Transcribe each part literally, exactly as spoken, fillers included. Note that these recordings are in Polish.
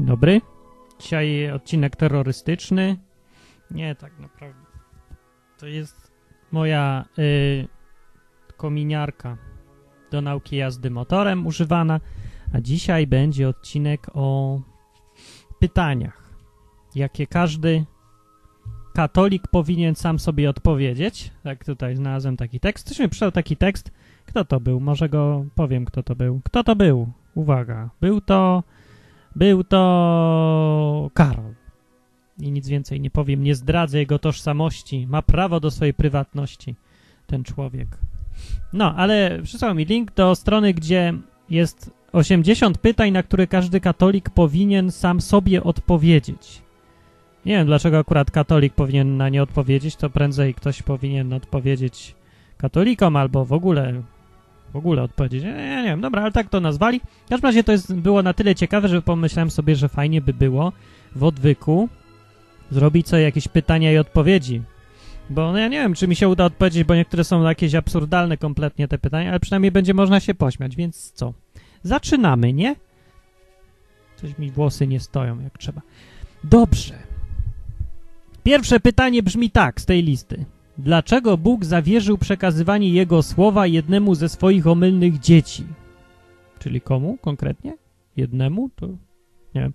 Dobry. Dzisiaj odcinek terrorystyczny. Nie, tak naprawdę. To jest moja y, kominiarka do nauki jazdy motorem używana, a dzisiaj będzie odcinek o pytaniach, jakie każdy katolik powinien sam sobie odpowiedzieć. Tak, tutaj znalazłem taki tekst. Ktoś mi przyszedł taki tekst. Kto to był? Może go powiem, kto to był. Kto to był? Uwaga. Był to... Był to Karol. I nic więcej nie powiem, nie zdradzę jego tożsamości. Ma prawo do swojej prywatności ten człowiek. No, ale przysłał mi link do strony, gdzie jest osiemdziesiąt pytań, na które każdy katolik powinien sam sobie odpowiedzieć. Nie wiem, dlaczego akurat katolik powinien na nie odpowiedzieć, to prędzej ktoś powinien odpowiedzieć katolikom albo w ogóle... w ogóle odpowiedzieć. Ja nie wiem, dobra, ale tak to nazwali. W każdym razie to jest, było na tyle ciekawe, że pomyślałem sobie, że fajnie by było w odwyku zrobić sobie jakieś pytania i odpowiedzi. Bo no ja nie wiem, czy mi się uda odpowiedzieć, bo niektóre są jakieś absurdalne kompletnie te pytania, ale przynajmniej będzie można się pośmiać, więc co? Zaczynamy, nie? Coś mi włosy nie stoją jak trzeba. Dobrze. Pierwsze pytanie brzmi tak z tej listy. Dlaczego Bóg zawierzył przekazywanie Jego słowa jednemu ze swoich omylnych dzieci? Czyli komu konkretnie? Jednemu? To nie wiem.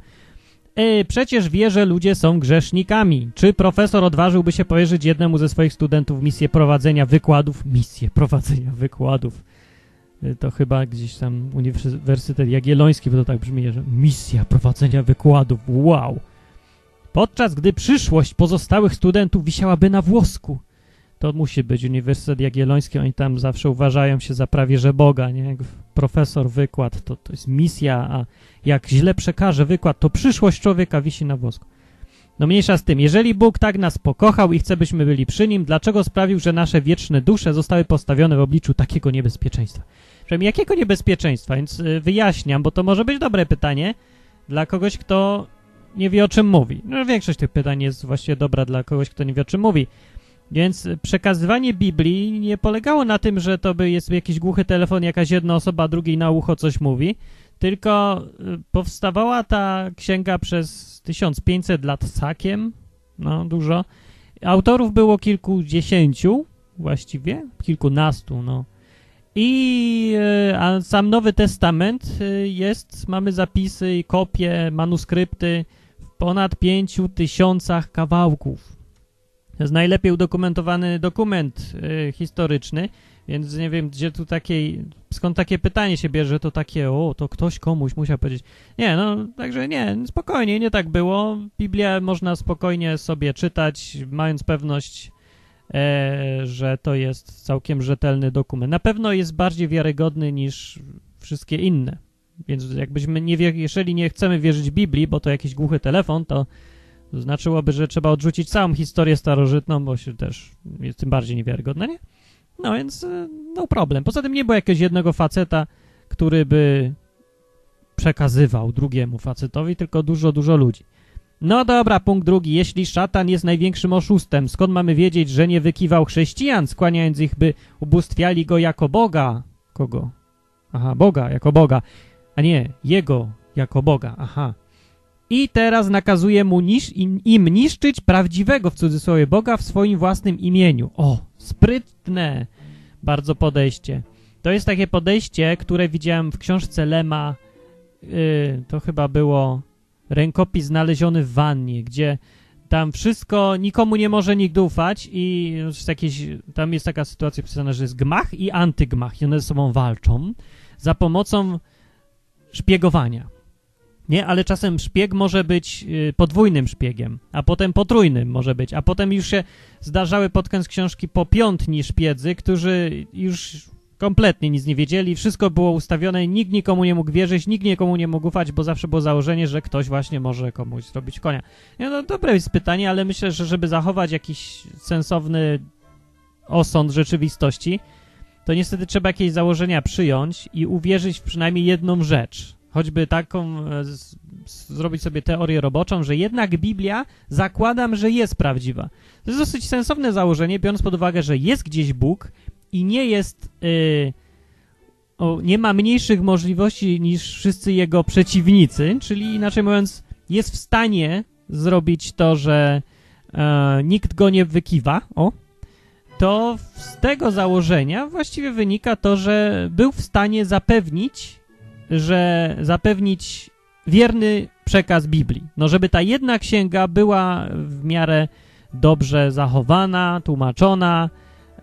E, przecież wie, że ludzie są grzesznikami. Czy profesor odważyłby się powierzyć jednemu ze swoich studentów misję prowadzenia wykładów? Misję prowadzenia wykładów. E, to chyba gdzieś tam Uniwersytet Jagielloński, bo to tak brzmi, że misja prowadzenia wykładów. Wow! Podczas gdy przyszłość pozostałych studentów wisiałaby na włosku. To musi być Uniwersytet Jagielloński, oni tam zawsze uważają się za prawie że Boga, nie? Jak profesor wykład, to, to jest misja, a jak źle przekaże wykład, to przyszłość człowieka wisi na włosku. No mniejsza z tym, jeżeli Bóg tak nas pokochał i chce, byśmy byli przy Nim, dlaczego sprawił, że nasze wieczne dusze zostały postawione w obliczu takiego niebezpieczeństwa? Przynajmniej jakiego niebezpieczeństwa? Więc wyjaśniam, bo to może być dobre pytanie dla kogoś, kto nie wie, o czym mówi. No większość tych pytań jest właściwie dobra dla kogoś, kto nie wie, o czym mówi. Więc przekazywanie Biblii nie polegało na tym, że to by jest jakiś głuchy telefon, jakaś jedna osoba drugiej na ucho coś mówi, tylko powstawała ta księga przez tysiąc pięćset lat ssakiem, no dużo. Autorów było kilkudziesięciu właściwie, kilkunastu, no. I a sam Nowy Testament jest, mamy zapisy, kopie, manuskrypty w ponad pięciu tysiącach kawałków. To jest najlepiej udokumentowany dokument y, historyczny, więc nie wiem, gdzie tu takiej, skąd takie pytanie się bierze, to takie, o, to ktoś komuś musiał powiedzieć. Nie, no, także nie, spokojnie, nie tak było. Biblię można spokojnie sobie czytać, mając pewność, e, że to jest całkiem rzetelny dokument. Na pewno jest bardziej wiarygodny niż wszystkie inne, więc jakbyśmy nie wie, jeżeli nie chcemy wierzyć Biblii, bo to jakiś głuchy telefon, to to znaczyłoby, że trzeba odrzucić całą historię starożytną, bo się też jest tym bardziej niewiarygodna, nie? No więc no problem. Poza tym nie było jakiegoś jednego faceta, który by przekazywał drugiemu facetowi, tylko dużo, dużo ludzi. No dobra, punkt drugi. Jeśli szatan jest największym oszustem, skąd mamy wiedzieć, że nie wykiwał chrześcijan, skłaniając ich, by ubóstwiali go jako Boga? Kogo? Aha, Boga, jako Boga. A nie, jego jako Boga, aha. I teraz nakazuje mu nisz, im niszczyć prawdziwego, w cudzysłowie, Boga w swoim własnym imieniu. O, sprytne bardzo podejście. To jest takie podejście, które widziałem w książce Lema, yy, to chyba było Rękopis znaleziony w wannie, gdzie tam wszystko, nikomu nie może nikt ufać i jakieś, tam jest taka sytuacja pisana, że jest gmach i antygmach i one ze sobą walczą za pomocą szpiegowania. Nie, ale czasem szpieg może być y, podwójnym szpiegiem, a potem potrójnym może być, a potem już się zdarzały pod koniec książki popiątni szpiedzy, którzy już kompletnie nic nie wiedzieli, wszystko było ustawione, nikt nikomu nie mógł wierzyć, nikt nikomu nie mógł ufać, bo zawsze było założenie, że ktoś właśnie może komuś zrobić konia. Nie, no dobre jest pytanie, ale myślę, że żeby zachować jakiś sensowny osąd rzeczywistości, to niestety trzeba jakieś założenia przyjąć i uwierzyć w przynajmniej jedną rzecz. Choćby taką, z, z, zrobić sobie teorię roboczą, że jednak Biblia, zakładam, że jest prawdziwa. To jest dosyć sensowne założenie, biorąc pod uwagę, że jest gdzieś Bóg i nie jest, yy, o, nie ma mniejszych możliwości niż wszyscy jego przeciwnicy, czyli inaczej mówiąc, jest w stanie zrobić to, że e, nikt go nie wykiwa, o, to z tego założenia właściwie wynika to, że był w stanie zapewnić, że zapewnić wierny przekaz Biblii. No, żeby ta jedna księga była w miarę dobrze zachowana, tłumaczona,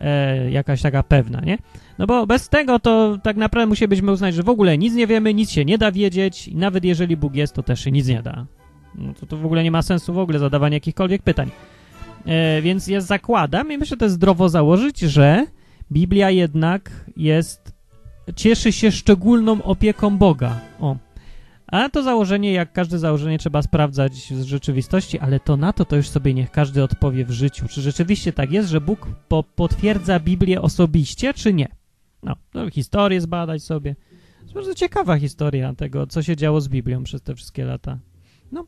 e, jakaś taka pewna, nie? No bo bez tego to tak naprawdę musielibyśmy uznać, że w ogóle nic nie wiemy, nic się nie da wiedzieć i nawet jeżeli Bóg jest, to też się nic nie da. No to, to w ogóle nie ma sensu w ogóle zadawania jakichkolwiek pytań. E, więc ja zakładam i myślę, że to jest zdrowo założyć, że Biblia jednak jest, cieszy się szczególną opieką Boga. O. A to założenie, jak każde założenie, trzeba sprawdzać z rzeczywistości, ale to na to to już sobie niech każdy odpowie w życiu. Czy rzeczywiście tak jest, że Bóg po, potwierdza Biblię osobiście, czy nie? No, no historię zbadać sobie. To jest bardzo ciekawa historia tego, co się działo z Biblią przez te wszystkie lata. No.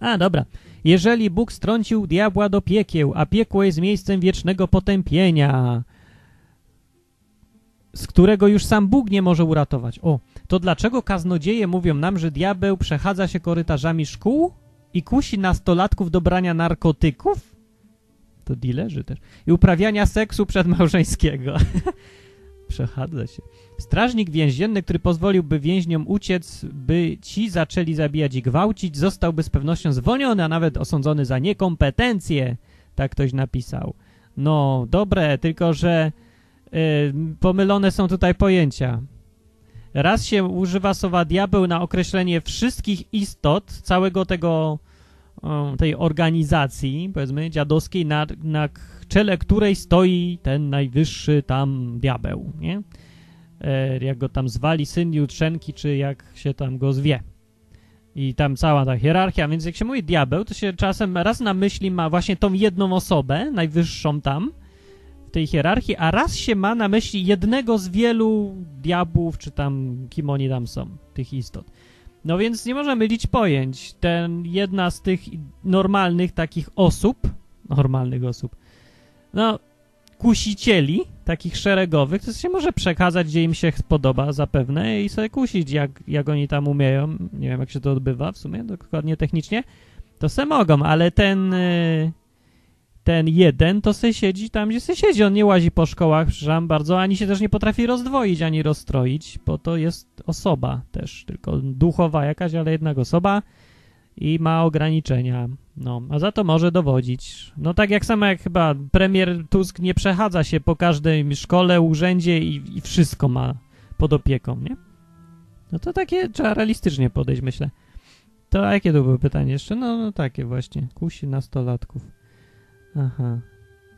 A, dobra. Jeżeli Bóg strącił diabła do piekieł, a piekło jest miejscem wiecznego potępienia, z którego już sam Bóg nie może uratować. O, to dlaczego kaznodzieje mówią nam, że diabeł przechadza się korytarzami szkół i kusi nastolatków do brania narkotyków? To dilerzy też. I uprawiania seksu przedmałżeńskiego. Przechadza się. Strażnik więzienny, który pozwoliłby więźniom uciec, by ci zaczęli zabijać i gwałcić, zostałby z pewnością zwolniony, a nawet osądzony za niekompetencję. Tak ktoś napisał. No, dobre, tylko że Yy, pomylone są tutaj pojęcia. Raz się używa słowa diabeł na określenie wszystkich istot całego tego um, tej organizacji, powiedzmy, dziadowskiej, na, na czele której stoi ten najwyższy tam diabeł, nie? E, jak go tam zwali, syn Jutrzenki, czy jak się tam go zwie. I tam cała ta hierarchia, więc jak się mówi diabeł, to się czasem raz na myśli ma właśnie tą jedną osobę, najwyższą tam, tej hierarchii, a raz się ma na myśli jednego z wielu diabłów, czy tam, kim oni tam są, tych istot. No więc nie można mylić pojęć. Ten, jedna z tych normalnych takich osób, normalnych osób, no, kusicieli, takich szeregowych, to się może przekazać, gdzie im się podoba zapewne i sobie kusić, jak, jak oni tam umieją. Nie wiem, jak się to odbywa w sumie, dokładnie technicznie. To se mogą, ale ten... Yy, ten jeden to se siedzi tam, gdzie se siedzi. On nie łazi po szkołach, przepraszam bardzo, ani się też nie potrafi rozdwoić, ani rozstroić, bo to jest osoba też, tylko duchowa jakaś, ale jednak osoba i ma ograniczenia. No, a za to może dowodzić. No tak jak samo jak chyba premier Tusk nie przechadza się po każdej szkole, urzędzie i, i wszystko ma pod opieką, nie? No to takie trzeba realistycznie podejść, myślę. To a jakie to było pytanie jeszcze? No, no takie właśnie. Kusi nastolatków. Aha.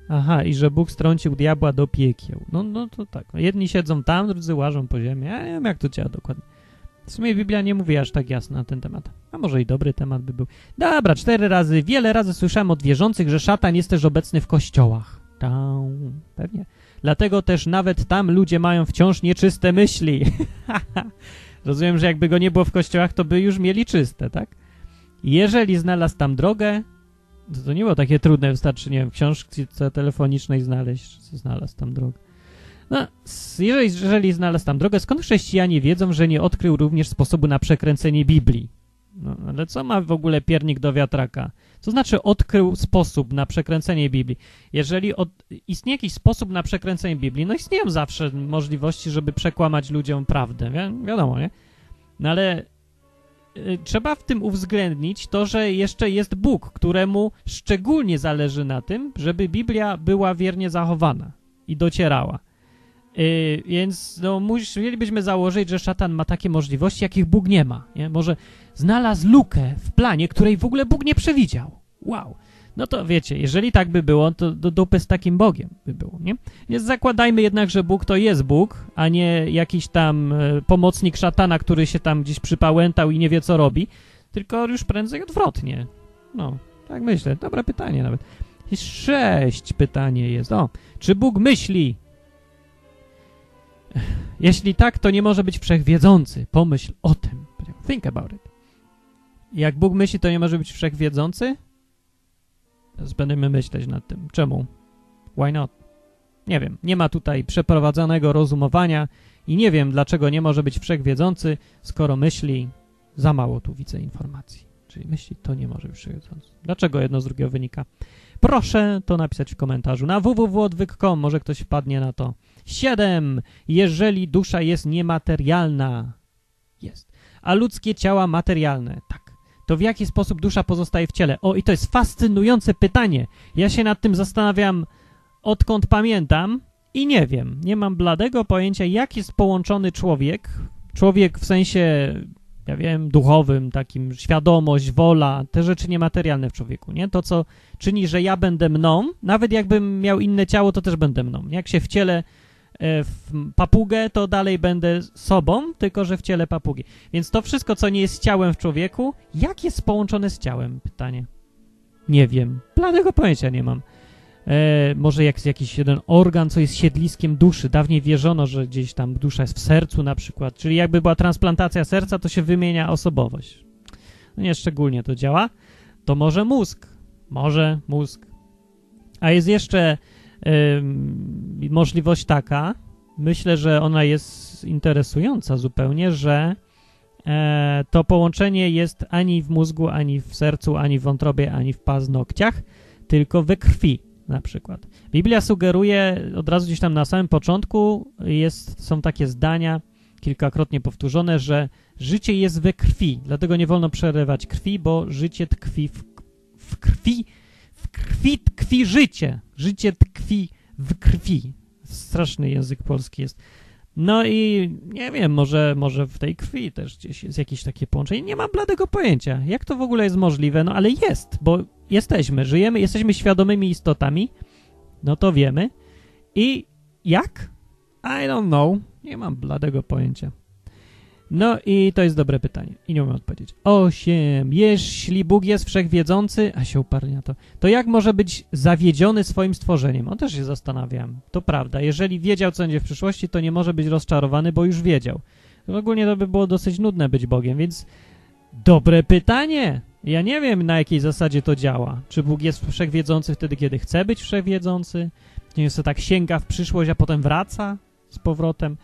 Aha, i że Bóg strącił diabła do piekieł. No, no to tak. Jedni siedzą tam, drudzy łażą po ziemi. Ja nie wiem, jak to działa dokładnie. W sumie Biblia nie mówi aż tak jasno na ten temat. A może i dobry temat by był. Dobra, cztery razy. Wiele razy słyszałem od wierzących, że szatan jest też obecny w kościołach. Tam, pewnie. Dlatego też nawet tam ludzie mają wciąż nieczyste myśli. Rozumiem, że jakby go nie było w kościołach, to by już mieli czyste, tak? Jeżeli znalazł tam drogę, to nie było takie trudne, wystarczy, nie wiem, w książce telefonicznej znaleźć, czy znalazł tam drogę. No, jeżeli, jeżeli znalazł tam drogę, skąd chrześcijanie wiedzą, że nie odkrył również sposobu na przekręcenie Biblii? No, ale co ma w ogóle piernik do wiatraka? Co znaczy odkrył sposób na przekręcenie Biblii? Jeżeli od, istnieje jakiś sposób na przekręcenie Biblii, no istnieją zawsze możliwości, żeby przekłamać ludziom prawdę, wi- wiadomo, nie? No ale... trzeba w tym uwzględnić to, że jeszcze jest Bóg, któremu szczególnie zależy na tym, żeby Biblia była wiernie zachowana i docierała. Yy, więc no, musielibyśmy założyć, że szatan ma takie możliwości, jakich Bóg nie ma. Nie? Może znalazł lukę w planie, której w ogóle Bóg nie przewidział. Wow. No to wiecie, jeżeli tak by było, to do dupy z takim Bogiem by było, nie? Więc zakładajmy jednak, że Bóg to jest Bóg, a nie jakiś tam pomocnik szatana, który się tam gdzieś przypałętał i nie wie, co robi, tylko już prędzej odwrotnie. No, tak myślę. Dobre pytanie nawet. Sześć pytanie jest. O, czy Bóg myśli? Jeśli tak, to nie może być wszechwiedzący. Pomyśl o tym. Think about it. Jak Bóg myśli, to nie może być wszechwiedzący? Teraz będziemy myśleć nad tym. Czemu? Why not? Nie wiem. Nie ma tutaj przeprowadzonego rozumowania i nie wiem, dlaczego nie może być wszechwiedzący, skoro myśli. Za mało tu widzę informacji. Czyli myśli to nie może być przychodzące. Dlaczego jedno z drugiego wynika? Proszę to napisać w komentarzu na w w w kropka odwyk kropka com. Może ktoś wpadnie na to. siedem. Jeżeli dusza jest niematerialna, jest, a ludzkie ciała materialne, tak, to w jaki sposób dusza pozostaje w ciele? O, i to jest fascynujące pytanie. Ja się nad tym zastanawiam, odkąd pamiętam, i nie wiem. Nie mam bladego pojęcia, jak jest połączony człowiek. Człowiek w sensie, ja wiem, duchowym, takim świadomość, wola, te rzeczy niematerialne w człowieku, nie? To, co czyni, że ja będę mną, nawet jakbym miał inne ciało, to też będę mną. Jak się wcielę w papugę, to dalej będę sobą, tylko że w ciele papugi. Więc to wszystko, co nie jest ciałem w człowieku, jak jest połączone z ciałem? Pytanie. Nie wiem. Bladego pojęcia nie mam. E, może jak jakiś jeden organ, co jest siedliskiem duszy. Dawniej wierzono, że gdzieś tam dusza jest w sercu na przykład. Czyli jakby była transplantacja serca, to się wymienia osobowość. No nie szczególnie to działa. To może mózg. Może mózg. A jest jeszcze y, możliwość taka, myślę, że ona jest interesująca zupełnie, że y, to połączenie jest ani w mózgu, ani w sercu, ani w wątrobie, ani w paznokciach, tylko we krwi. Na przykład. Biblia sugeruje, od razu gdzieś tam na samym początku jest, są takie zdania, kilkakrotnie powtórzone, że życie jest we krwi, dlatego nie wolno przerywać krwi, bo życie tkwi w, w krwi, w krwi tkwi życie. Życie tkwi w krwi. Straszny język polski jest. No i nie wiem, może, może w tej krwi też gdzieś jest jakieś takie połączenie. Nie mam bladego pojęcia, jak to w ogóle jest możliwe, no ale jest, bo jesteśmy, żyjemy, jesteśmy świadomymi istotami, no to wiemy. I jak? I don't know. Nie mam bladego pojęcia. No i to jest dobre pytanie i nie umiem odpowiedzieć. osiem. Jeśli Bóg jest wszechwiedzący, a się uparnia to, to jak może być zawiedziony swoim stworzeniem? O, też się zastanawiam. To prawda, jeżeli wiedział, co będzie w przyszłości, to nie może być rozczarowany, bo już wiedział. Ogólnie to by było dosyć nudne być Bogiem, więc dobre pytanie. Ja nie wiem, na jakiej zasadzie to działa. Czy Bóg jest wszechwiedzący wtedy, kiedy chce być wszechwiedzący? Nie jest to tak, sięga w przyszłość, a potem wraca z powrotem.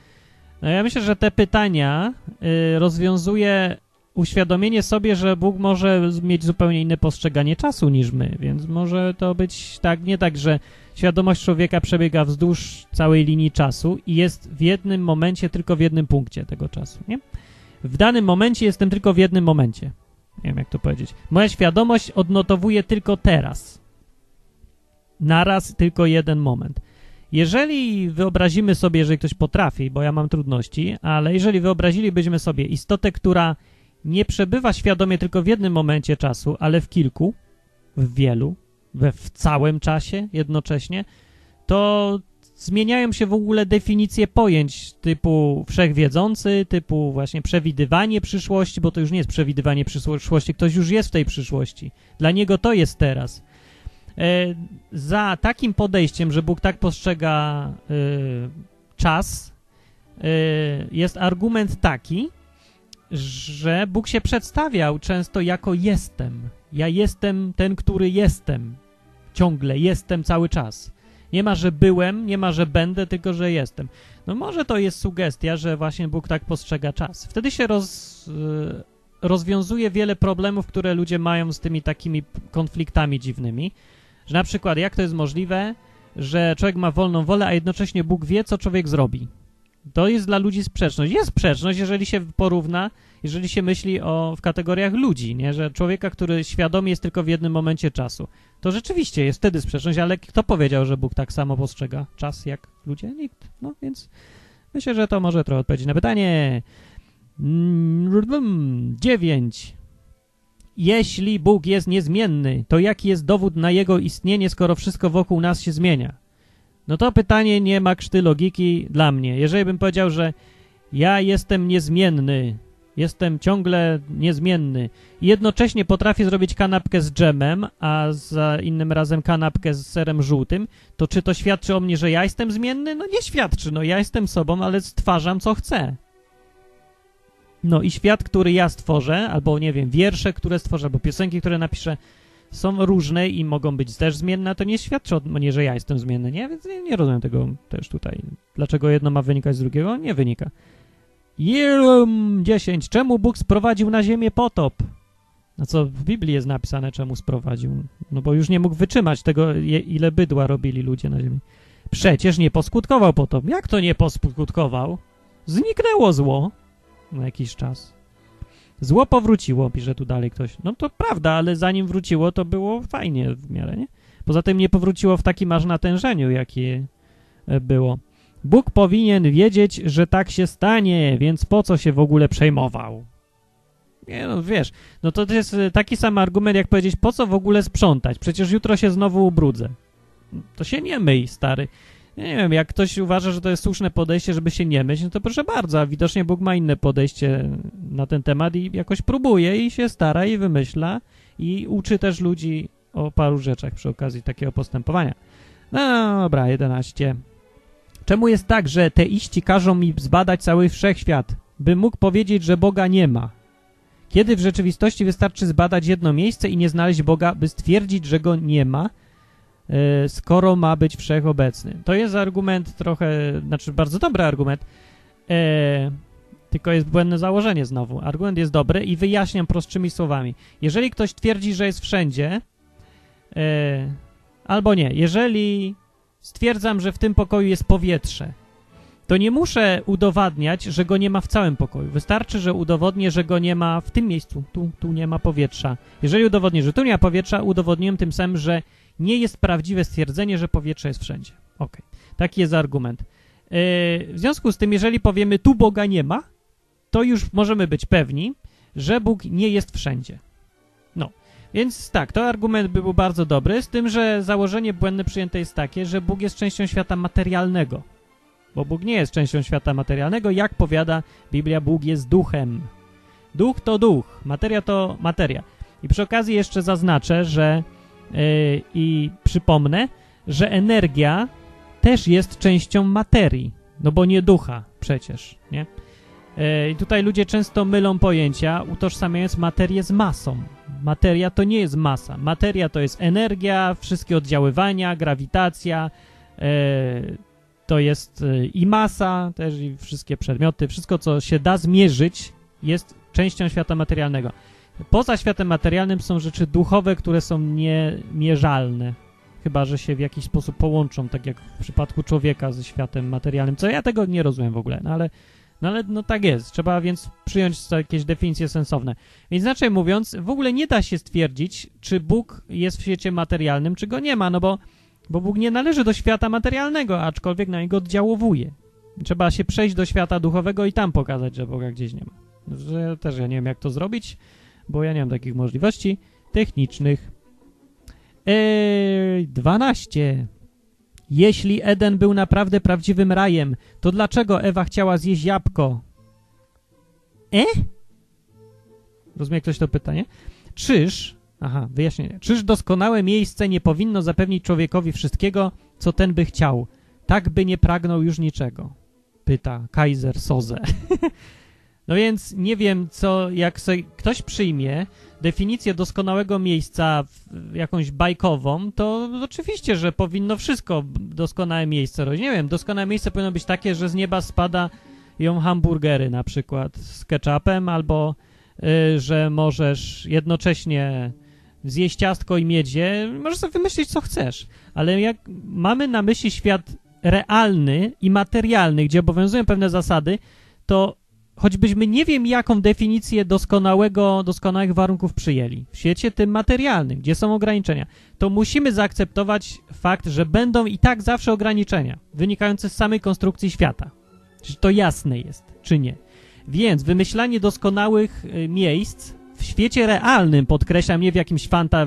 No ja myślę, że te pytania y, rozwiązuje uświadomienie sobie, że Bóg może mieć zupełnie inne postrzeganie czasu niż my, więc może to być tak, nie tak, że świadomość człowieka przebiega wzdłuż całej linii czasu i jest w jednym momencie, tylko w jednym punkcie tego czasu, nie? W danym momencie jestem tylko w jednym momencie. Nie wiem, jak to powiedzieć. Moja świadomość odnotowuje tylko teraz. Naraz tylko jeden moment. Jeżeli wyobrazimy sobie, jeżeli ktoś potrafi, bo ja mam trudności, ale jeżeli wyobrazilibyśmy sobie istotę, która nie przebywa świadomie tylko w jednym momencie czasu, ale w kilku, w wielu, we w całym czasie jednocześnie, to zmieniają się w ogóle definicje pojęć typu wszechwiedzący, typu właśnie przewidywanie przyszłości, bo to już nie jest przewidywanie przyszłości, ktoś już jest w tej przyszłości. Dla niego to jest teraz. E, za takim podejściem, że Bóg tak postrzega y, czas, y, jest argument taki, że Bóg się przedstawiał często jako jestem. Ja jestem ten, który jestem. Ciągle jestem cały czas. Nie ma, że byłem, nie ma, że będę, tylko, że jestem. No może to jest sugestia, że właśnie Bóg tak postrzega czas. Wtedy się roz, rozwiązuje wiele problemów, które ludzie mają z tymi takimi konfliktami dziwnymi. Że na przykład jak to jest możliwe, że człowiek ma wolną wolę, a jednocześnie Bóg wie, co człowiek zrobi. To jest dla ludzi sprzeczność. Jest sprzeczność, jeżeli się porówna, jeżeli się myśli o, w kategoriach ludzi, nie? Że człowieka, który świadomy jest tylko w jednym momencie czasu. To rzeczywiście jest wtedy sprzeczność, ale kto powiedział, że Bóg tak samo postrzega czas jak ludzie? Nikt. No więc myślę, że to może trochę odpowiedzieć na pytanie. dziewięć. Jeśli Bóg jest niezmienny, to jaki jest dowód na Jego istnienie, skoro wszystko wokół nas się zmienia? No to pytanie nie ma krzty logiki dla mnie. Jeżeli bym powiedział, że ja jestem niezmienny, jestem ciągle niezmienny i jednocześnie potrafię zrobić kanapkę z dżemem, a za innym razem kanapkę z serem żółtym, to czy to świadczy o mnie, że ja jestem zmienny? No nie świadczy. No ja jestem sobą, ale stwarzam, co chcę. No i świat, który ja stworzę, albo nie wiem, wiersze, które stworzę, albo piosenki, które napiszę, są różne i mogą być też zmienne, a to nie świadczy o mnie, że ja jestem zmienny, nie? Więc nie, nie rozumiem tego też tutaj. Dlaczego jedno ma wynikać z drugiego? Nie wynika. dziesięć. Czemu Bóg sprowadził na ziemię potop? A co w Biblii jest napisane, czemu sprowadził? No bo już nie mógł wytrzymać tego, ile bydła robili ludzie na ziemi. Przecież nie poskutkował po to. Jak to nie poskutkował? Zniknęło zło na jakiś czas. Zło powróciło, pisze tu dalej ktoś. No to prawda, ale zanim wróciło, to było fajnie w miarę, nie? Poza tym nie powróciło w takim aż natężeniu, jakie było. Bóg powinien wiedzieć, że tak się stanie, więc po co się w ogóle przejmował? Nie, no wiesz, no to jest taki sam argument, jak powiedzieć, po co w ogóle sprzątać? Przecież jutro się znowu ubrudzę. To się nie myj, stary. Ja nie wiem, jak ktoś uważa, że to jest słuszne podejście, żeby się nie myć, no to proszę bardzo, a widocznie Bóg ma inne podejście na ten temat i jakoś próbuje i się stara i wymyśla i uczy też ludzi o paru rzeczach przy okazji takiego postępowania. No dobra, jedenaście. Czemu jest tak, że teiści każą mi zbadać cały wszechświat, bym mógł powiedzieć, że Boga nie ma? Kiedy w rzeczywistości wystarczy zbadać jedno miejsce i nie znaleźć Boga, by stwierdzić, że Go nie ma, skoro ma być wszechobecny. To jest argument trochę, znaczy bardzo dobry argument, e, tylko jest błędne założenie znowu. Argument jest dobry i wyjaśniam prostszymi słowami. Jeżeli ktoś twierdzi, że jest wszędzie, e, albo nie, jeżeli stwierdzam, że w tym pokoju jest powietrze, to nie muszę udowadniać, że go nie ma w całym pokoju. Wystarczy, że udowodnię, że go nie ma w tym miejscu. Tu, tu nie ma powietrza. Jeżeli udowodnię, że tu nie ma powietrza, udowodniłem tym samym, że nie jest prawdziwe stwierdzenie, że powietrze jest wszędzie. Okej. Taki jest argument. Yy, w związku z tym, jeżeli powiemy, tu Boga nie ma, to już możemy być pewni, że Bóg nie jest wszędzie. No. Więc tak, to argument by był bardzo dobry, z tym, że założenie błędne przyjęte jest takie, że Bóg jest częścią świata materialnego. Bo Bóg nie jest częścią świata materialnego. Jak powiada Biblia, Bóg jest duchem. Duch to duch, materia to materia. I przy okazji jeszcze zaznaczę, że Yy, i przypomnę, że energia też jest częścią materii, no bo nie ducha przecież, nie? Yy, tutaj ludzie często mylą pojęcia, utożsamiając materię z masą. Materia to nie jest masa. Materia to jest energia, wszystkie oddziaływania, grawitacja, yy, to jest yy, i masa, też i wszystkie przedmioty, wszystko, co się da zmierzyć, jest częścią świata materialnego. Poza światem materialnym są rzeczy duchowe, które są niemierzalne, chyba że się w jakiś sposób połączą, tak jak w przypadku człowieka ze światem materialnym, co ja tego nie rozumiem w ogóle, no ale no, ale, no tak jest, trzeba więc przyjąć jakieś definicje sensowne. Więc inaczej mówiąc, w ogóle nie da się stwierdzić, czy Bóg jest w świecie materialnym, czy go nie ma, no bo, bo Bóg nie należy do świata materialnego, aczkolwiek na niego oddziałowuje. Trzeba się przejść do świata duchowego i tam pokazać, że Boga gdzieś nie ma. Że też ja nie wiem, jak to zrobić, bo ja nie mam takich możliwości technicznych. Eee, dwanaście. Jeśli Eden był naprawdę prawdziwym rajem, to dlaczego Ewa chciała zjeść jabłko? E? Rozumie ktoś to pytanie? Czyż, aha, wyjaśnienie, czyż doskonałe miejsce nie powinno zapewnić człowiekowi wszystkiego, co ten by chciał? Tak by nie pragnął już niczego? Pyta Kaiser Soze. No więc nie wiem, co, jak sobie ktoś przyjmie definicję doskonałego miejsca w, jakąś bajkową, to oczywiście, że powinno wszystko doskonałe miejsce robić. Nie wiem, doskonałe miejsce powinno być takie, że z nieba spada ją hamburgery na przykład z ketchupem, albo y, że możesz jednocześnie zjeść ciastko i miedzie. Możesz sobie wymyślić, co chcesz, ale jak mamy na myśli świat realny i materialny, gdzie obowiązują pewne zasady, to choćbyśmy nie wiem, jaką definicję doskonałego, doskonałych warunków przyjęli w świecie tym materialnym, gdzie są ograniczenia, to musimy zaakceptować fakt, że będą i tak zawsze ograniczenia wynikające z samej konstrukcji świata. Czy to jasne jest, czy nie. Więc wymyślanie doskonałych miejsc w świecie realnym, podkreślam, nie w jakimś fanta,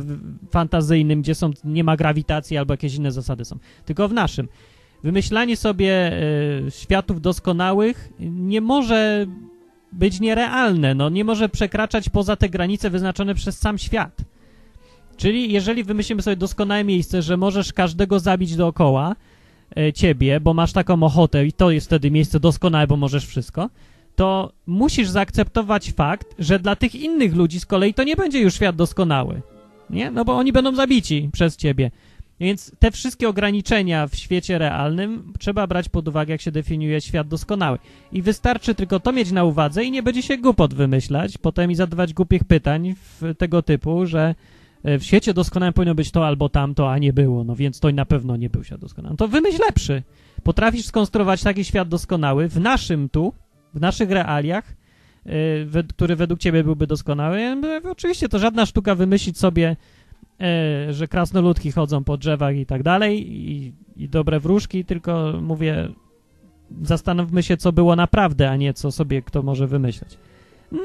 fantazyjnym, gdzie są, nie ma grawitacji albo jakieś inne zasady są, tylko w naszym. Wymyślanie sobie y, światów doskonałych nie może być nierealne, no, nie może przekraczać poza te granice wyznaczone przez sam świat. Czyli jeżeli wymyślimy sobie doskonałe miejsce, że możesz każdego zabić dookoła y, ciebie, bo masz taką ochotę i to jest wtedy miejsce doskonałe, bo możesz wszystko, to musisz zaakceptować fakt, że dla tych innych ludzi z kolei to nie będzie już świat doskonały, nie? No bo oni będą zabici przez ciebie. Więc te wszystkie ograniczenia w świecie realnym trzeba brać pod uwagę, jak się definiuje świat doskonały. I wystarczy tylko to mieć na uwadze i nie będzie się głupot wymyślać potem i zadawać głupich pytań w tego typu, że w świecie doskonałym powinno być to albo tamto, a nie było, no więc to na pewno nie był świat doskonały. To wymyśl lepszy. Potrafisz skonstruować taki świat doskonały w naszym tu, w naszych realiach, yy, który według ciebie byłby doskonały. Oczywiście to żadna sztuka wymyślić sobie, yy, że krasnoludki chodzą po drzewach i tak dalej i, i dobre wróżki, tylko mówię, zastanówmy się, co było naprawdę, a nie co sobie kto może wymyślać.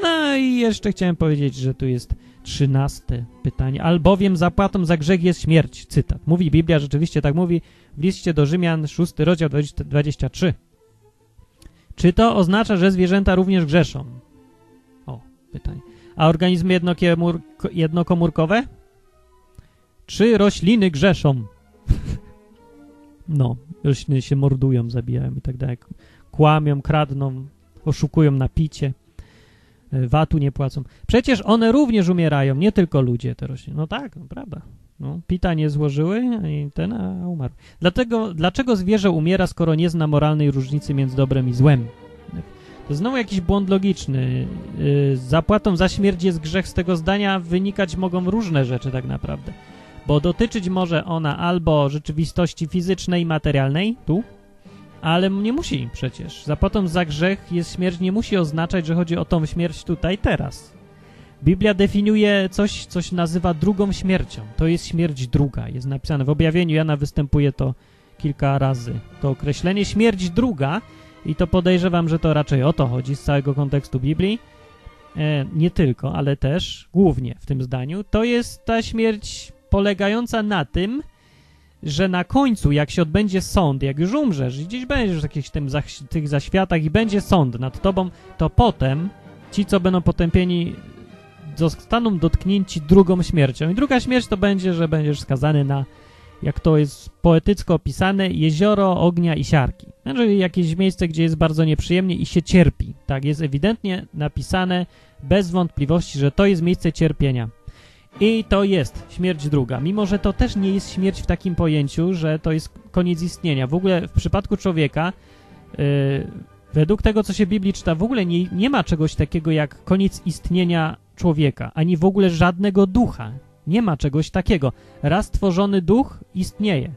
No i jeszcze chciałem powiedzieć, że tu jest trzynaste pytanie. Albowiem zapłatą za grzech jest śmierć. Cytat. Mówi Biblia, rzeczywiście tak mówi w liście do Rzymian, szósty rozdział, dwudziesty trzeci. Czy to oznacza, że zwierzęta również grzeszą? O, pytanie. A organizmy jednokomórkowe? Czy rośliny grzeszą? No, rośliny się mordują, zabijają i tak dalej. Kłamią, kradną, oszukują na picie. vatu nie płacą. Przecież one również umierają, nie tylko ludzie te rośliny. No tak, no, prawda. No, pita nie złożyły, i ten a umarł. Dlatego, dlaczego zwierzę umiera, skoro nie zna moralnej różnicy między dobrem i złem? To znowu jakiś błąd logiczny. Yy, zapłatą za śmierć jest grzech. Z tego zdania wynikać mogą różne rzeczy tak naprawdę. Bo dotyczyć może ona albo rzeczywistości fizycznej i materialnej, tu, ale nie musi przecież. Zapłatą za grzech jest śmierć, nie musi oznaczać, że chodzi o tą śmierć tutaj, teraz. Biblia definiuje coś, co się nazywa drugą śmiercią. To jest śmierć druga, jest napisane. W objawieniu Jana występuje to kilka razy. To określenie śmierć druga i to podejrzewam, że to raczej o to chodzi z całego kontekstu Biblii. E, nie tylko, ale też głównie w tym zdaniu. To jest ta śmierć polegająca na tym, że na końcu, jak się odbędzie sąd, jak już umrzesz i gdzieś będziesz w jakichś tym zaś, tych zaświatach i będzie sąd nad tobą, to potem ci, co będą potępieni, zostaną dotknięci drugą śmiercią. I druga śmierć to będzie, że będziesz skazany na, jak to jest poetycko opisane, jezioro ognia i siarki. Czyli jakieś miejsce, gdzie jest bardzo nieprzyjemnie i się cierpi. Tak, jest ewidentnie napisane bez wątpliwości, że to jest miejsce cierpienia. I to jest śmierć druga, mimo że to też nie jest śmierć w takim pojęciu, że to jest koniec istnienia. W ogóle w przypadku człowieka, yy, według tego, co się w Biblii czyta, w ogóle nie, nie ma czegoś takiego jak koniec istnienia człowieka, ani w ogóle żadnego ducha. Nie ma czegoś takiego. Raz stworzony duch istnieje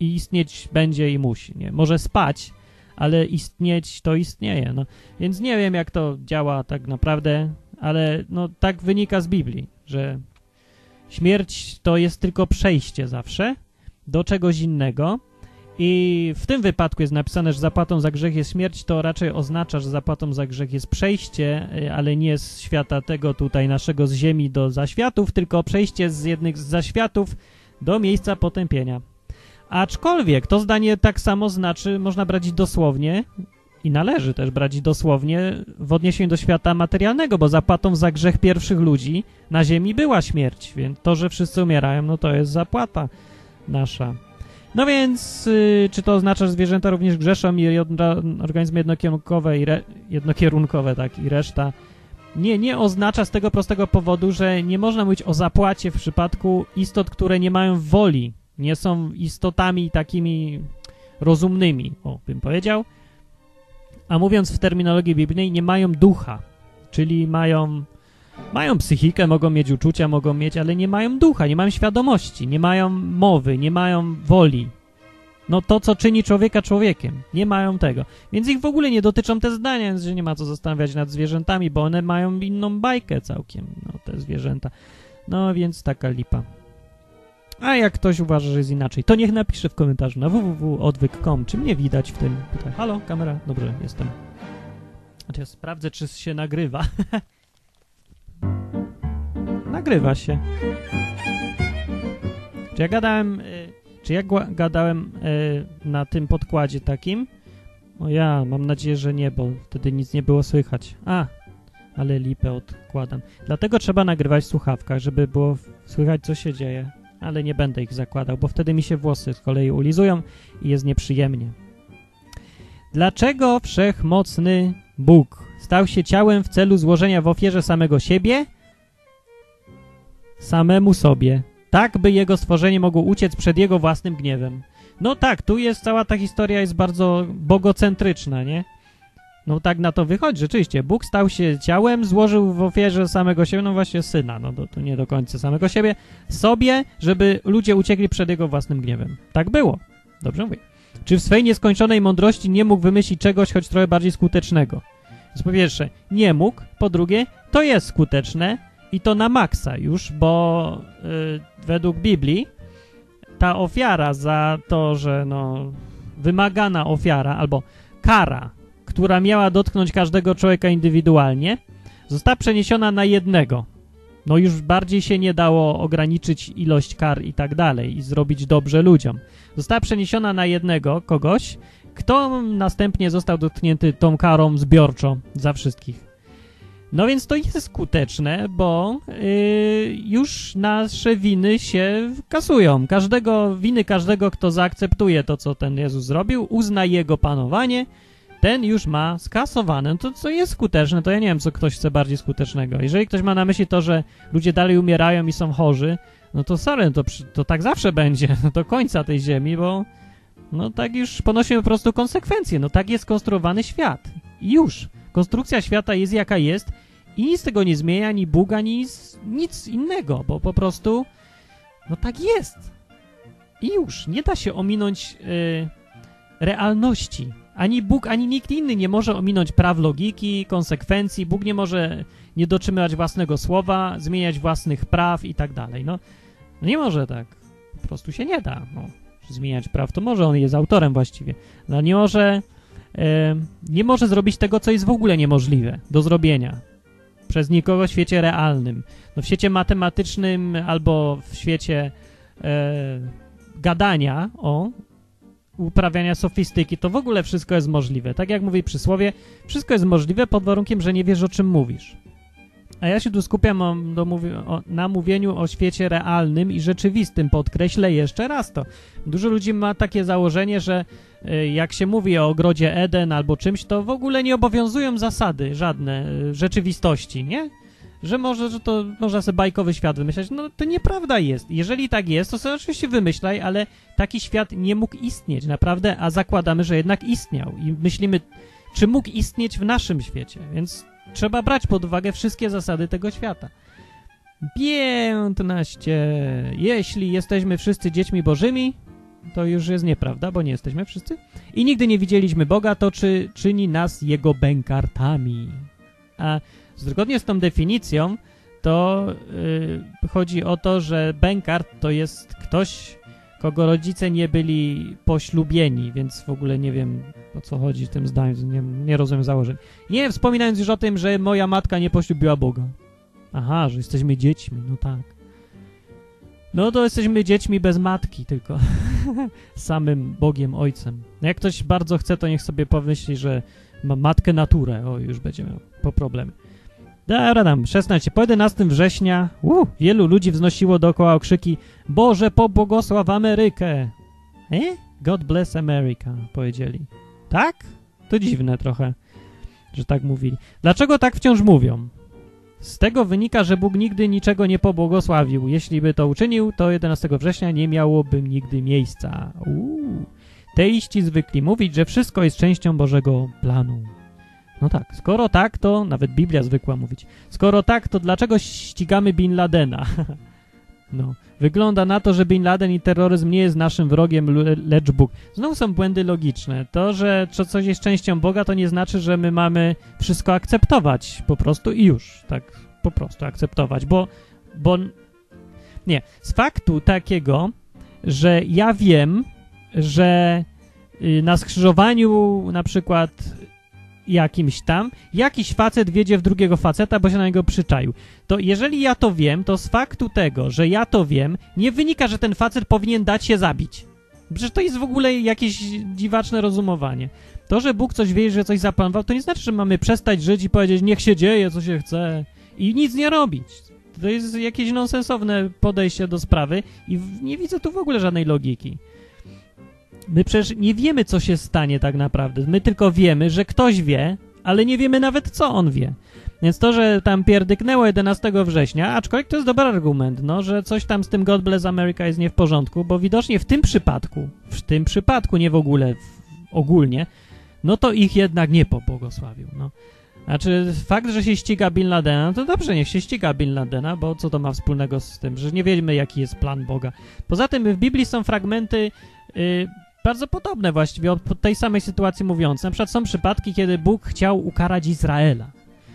i istnieć będzie i musi. Nie? Może spać, ale istnieć to istnieje. No. Więc nie wiem, jak to działa tak naprawdę, ale no, tak wynika z Biblii, że śmierć to jest tylko przejście zawsze do czegoś innego i w tym wypadku jest napisane, że zapłatą za grzech jest śmierć, to raczej oznacza, że zapłatą za grzech jest przejście, ale nie z świata tego tutaj naszego z ziemi do zaświatów, tylko przejście z jednych z zaświatów do miejsca potępienia. Aczkolwiek to zdanie tak samo znaczy, można brać dosłownie i należy też brać dosłownie w odniesieniu do świata materialnego, bo zapłatą za grzech pierwszych ludzi na ziemi była śmierć, więc to, że wszyscy umierają, no to jest zapłata nasza. No więc yy, czy to oznacza, że zwierzęta również grzeszą i organizmy jednokierunkowe i, re, jednokierunkowe, tak, i reszta? Nie, nie oznacza z tego prostego powodu, że nie można mówić o zapłacie w przypadku istot, które nie mają woli, nie są istotami takimi rozumnymi, o, bym powiedział. A mówiąc w terminologii biblijnej, nie mają ducha, czyli mają, mają psychikę, mogą mieć uczucia, mogą mieć, ale nie mają ducha, nie mają świadomości, nie mają mowy, nie mają woli. No to, co czyni człowieka człowiekiem, nie mają tego. Więc ich w ogóle nie dotyczą te zdania, więc nie ma co zastanawiać nad zwierzętami, bo one mają inną bajkę całkiem, no te zwierzęta. No więc taka lipa. A jak ktoś uważa, że jest inaczej, to niech napisze w komentarzu na w w w kropka odwyk kropka com, czy mnie widać w tym tutaj. Halo, kamera? Dobrze, jestem. Znaczy ja sprawdzę, czy się nagrywa. Nagrywa się. Czy ja gadałem, y, czy ja gadałem y, na tym podkładzie takim? O ja, mam nadzieję, że nie, bo wtedy nic nie było słychać. A, ale lipę odkładam. Dlatego trzeba nagrywać w słuchawkach, żeby było słychać, co się dzieje. Ale nie będę ich zakładał, bo wtedy mi się włosy z kolei ulizują i jest nieprzyjemnie. Dlaczego wszechmocny Bóg stał się ciałem w celu złożenia w ofierze samego siebie? Samemu sobie. tak by jego stworzenie mogło uciec przed jego własnym gniewem. No tak, tu jest cała ta historia jest bardzo bogocentryczna, nie? No tak na to wychodzi, rzeczywiście. Bóg stał się ciałem, złożył w ofierze samego siebie, no właśnie syna, no to, to nie do końca samego siebie, sobie, żeby ludzie uciekli przed jego własnym gniewem. Tak było. Dobrze mówię. Czy w swej nieskończonej mądrości nie mógł wymyślić czegoś choć trochę bardziej skutecznego? Więc po pierwsze, nie mógł, po drugie, to jest skuteczne i to na maksa już, bo yy, według Biblii ta ofiara za to, że no wymagana ofiara albo kara, która miała dotknąć każdego człowieka indywidualnie, została przeniesiona na jednego. No już bardziej się nie dało ograniczyć ilość kar i tak dalej i zrobić dobrze ludziom. Została przeniesiona na jednego kogoś, kto następnie został dotknięty tą karą zbiorczo za wszystkich. No więc to jest skuteczne, bo yy, już nasze winy się kasują. Każdego, winy każdego, kto zaakceptuje to, co ten Jezus zrobił, uzna jego panowanie, ten już ma skasowane. To, co jest skuteczne, to ja nie wiem, co ktoś chce bardziej skutecznego. Jeżeli ktoś ma na myśli to, że ludzie dalej umierają i są chorzy, no to sorry, to, to tak zawsze będzie, do końca tej ziemi, bo no tak już ponosimy po prostu konsekwencje. No tak jest skonstruowany świat. I już. Konstrukcja świata jest jaka jest i nic tego nie zmienia, ani Bóg, ani nic innego, bo po prostu no tak jest. I już. Nie da się ominąć yy, realności. Ani Bóg, ani nikt inny nie może ominąć praw logiki, konsekwencji. Bóg nie może nie dotrzymywać własnego słowa, zmieniać własnych praw i tak dalej. No nie może tak. Po prostu się nie da. No, zmieniać praw to może, on jest autorem właściwie. No nie może... nie może zrobić tego, co jest w ogóle niemożliwe do zrobienia przez nikogo w świecie realnym. No w świecie matematycznym albo w świecie e, gadania o uprawiania sofistyki, to w ogóle wszystko jest możliwe. Tak jak mówi przysłowie, wszystko jest możliwe pod warunkiem, że nie wiesz, o czym mówisz. A ja się tu skupiam o, do mówi o, na mówieniu o świecie realnym i rzeczywistym. Podkreślę jeszcze raz to. Dużo ludzi ma takie założenie, że y, jak się mówi o ogrodzie Eden albo czymś, to w ogóle nie obowiązują zasady żadne y, rzeczywistości, nie? Że może że to można sobie bajkowy świat wymyślać. No to nieprawda jest. Jeżeli tak jest, to sobie oczywiście wymyślaj, ale taki świat nie mógł istnieć, naprawdę, a zakładamy, że jednak istniał. I myślimy, czy mógł istnieć w naszym świecie, więc... trzeba brać pod uwagę wszystkie zasady tego świata. piętnaście. Jeśli jesteśmy wszyscy dziećmi bożymi, to już jest nieprawda, bo nie jesteśmy wszyscy. I nigdy nie widzieliśmy Boga, to czy czyni nas jego bękartami? A zgodnie z tą definicją, to yy, chodzi o to, że bękart to jest ktoś, kogo rodzice nie byli poślubieni, więc w ogóle nie wiem, o co chodzi w tym zdaniu, nie, nie rozumiem założeń. Nie wspominając już o tym, że moja matka nie poślubiła Boga. Aha, że jesteśmy dziećmi, no tak. No to jesteśmy dziećmi bez matki tylko, samym Bogiem Ojcem. Jak ktoś bardzo chce, to niech sobie pomyśli, że ma matkę naturę, o już będzie miał po problemie. Dobra, tam, szesnaście. Po jedenastego września uh, wielu ludzi wznosiło dookoła okrzyki Boże, pobłogosław Amerykę. Eh? God bless America, powiedzieli. Tak? To dziwne trochę, że tak mówili. Dlaczego tak wciąż mówią? Z tego wynika, że Bóg nigdy niczego nie pobłogosławił. Jeśli by to uczynił, to jedenastego września nie miałoby nigdy miejsca. Uuu. Teiści zwykli mówić, że wszystko jest częścią Bożego planu. No tak, skoro tak, to... nawet Biblia zwykła mówić. Skoro tak, to dlaczego ścigamy Bin Ladena? No, wygląda na to, że Bin Laden i terroryzm nie jest naszym wrogiem, lecz Bóg. Znowu są błędy logiczne. To, że coś jest częścią Boga, to nie znaczy, że my mamy wszystko akceptować po prostu i już. Tak, po prostu akceptować, bo... bo... nie, z faktu takiego, że ja wiem, że na skrzyżowaniu na przykład... jakimś tam, jakiś facet wiedzie w drugiego faceta, bo się na niego przyczaił. To jeżeli ja to wiem, to z faktu tego, że ja to wiem, nie wynika, że ten facet powinien dać się zabić. Przecież to jest w ogóle jakieś dziwaczne rozumowanie. To, że Bóg coś wie, że coś zaplanował, to nie znaczy, że mamy przestać żyć i powiedzieć, niech się dzieje, co się chce i nic nie robić. To jest jakieś nonsensowne podejście do sprawy i nie widzę tu w ogóle żadnej logiki. My przecież nie wiemy, co się stanie tak naprawdę. My tylko wiemy, że ktoś wie, ale nie wiemy nawet, co on wie. Więc to, że tam pierdyknęło jedenastego września, aczkolwiek to jest dobry argument, no, że coś tam z tym God Bless America jest nie w porządku, bo widocznie w tym przypadku, w tym przypadku, nie w ogóle, w, ogólnie, no to ich jednak nie pobłogosławił, no. Znaczy, fakt, że się ściga Bin Ladena, no to dobrze, niech się ściga Bin Ladena, bo co to ma wspólnego z tym, że nie wiemy, jaki jest plan Boga. Poza tym w Biblii są fragmenty yy, bardzo podobne właściwie, o tej samej sytuacji mówiące. Na przykład są przypadki, kiedy Bóg chciał ukarać Izraela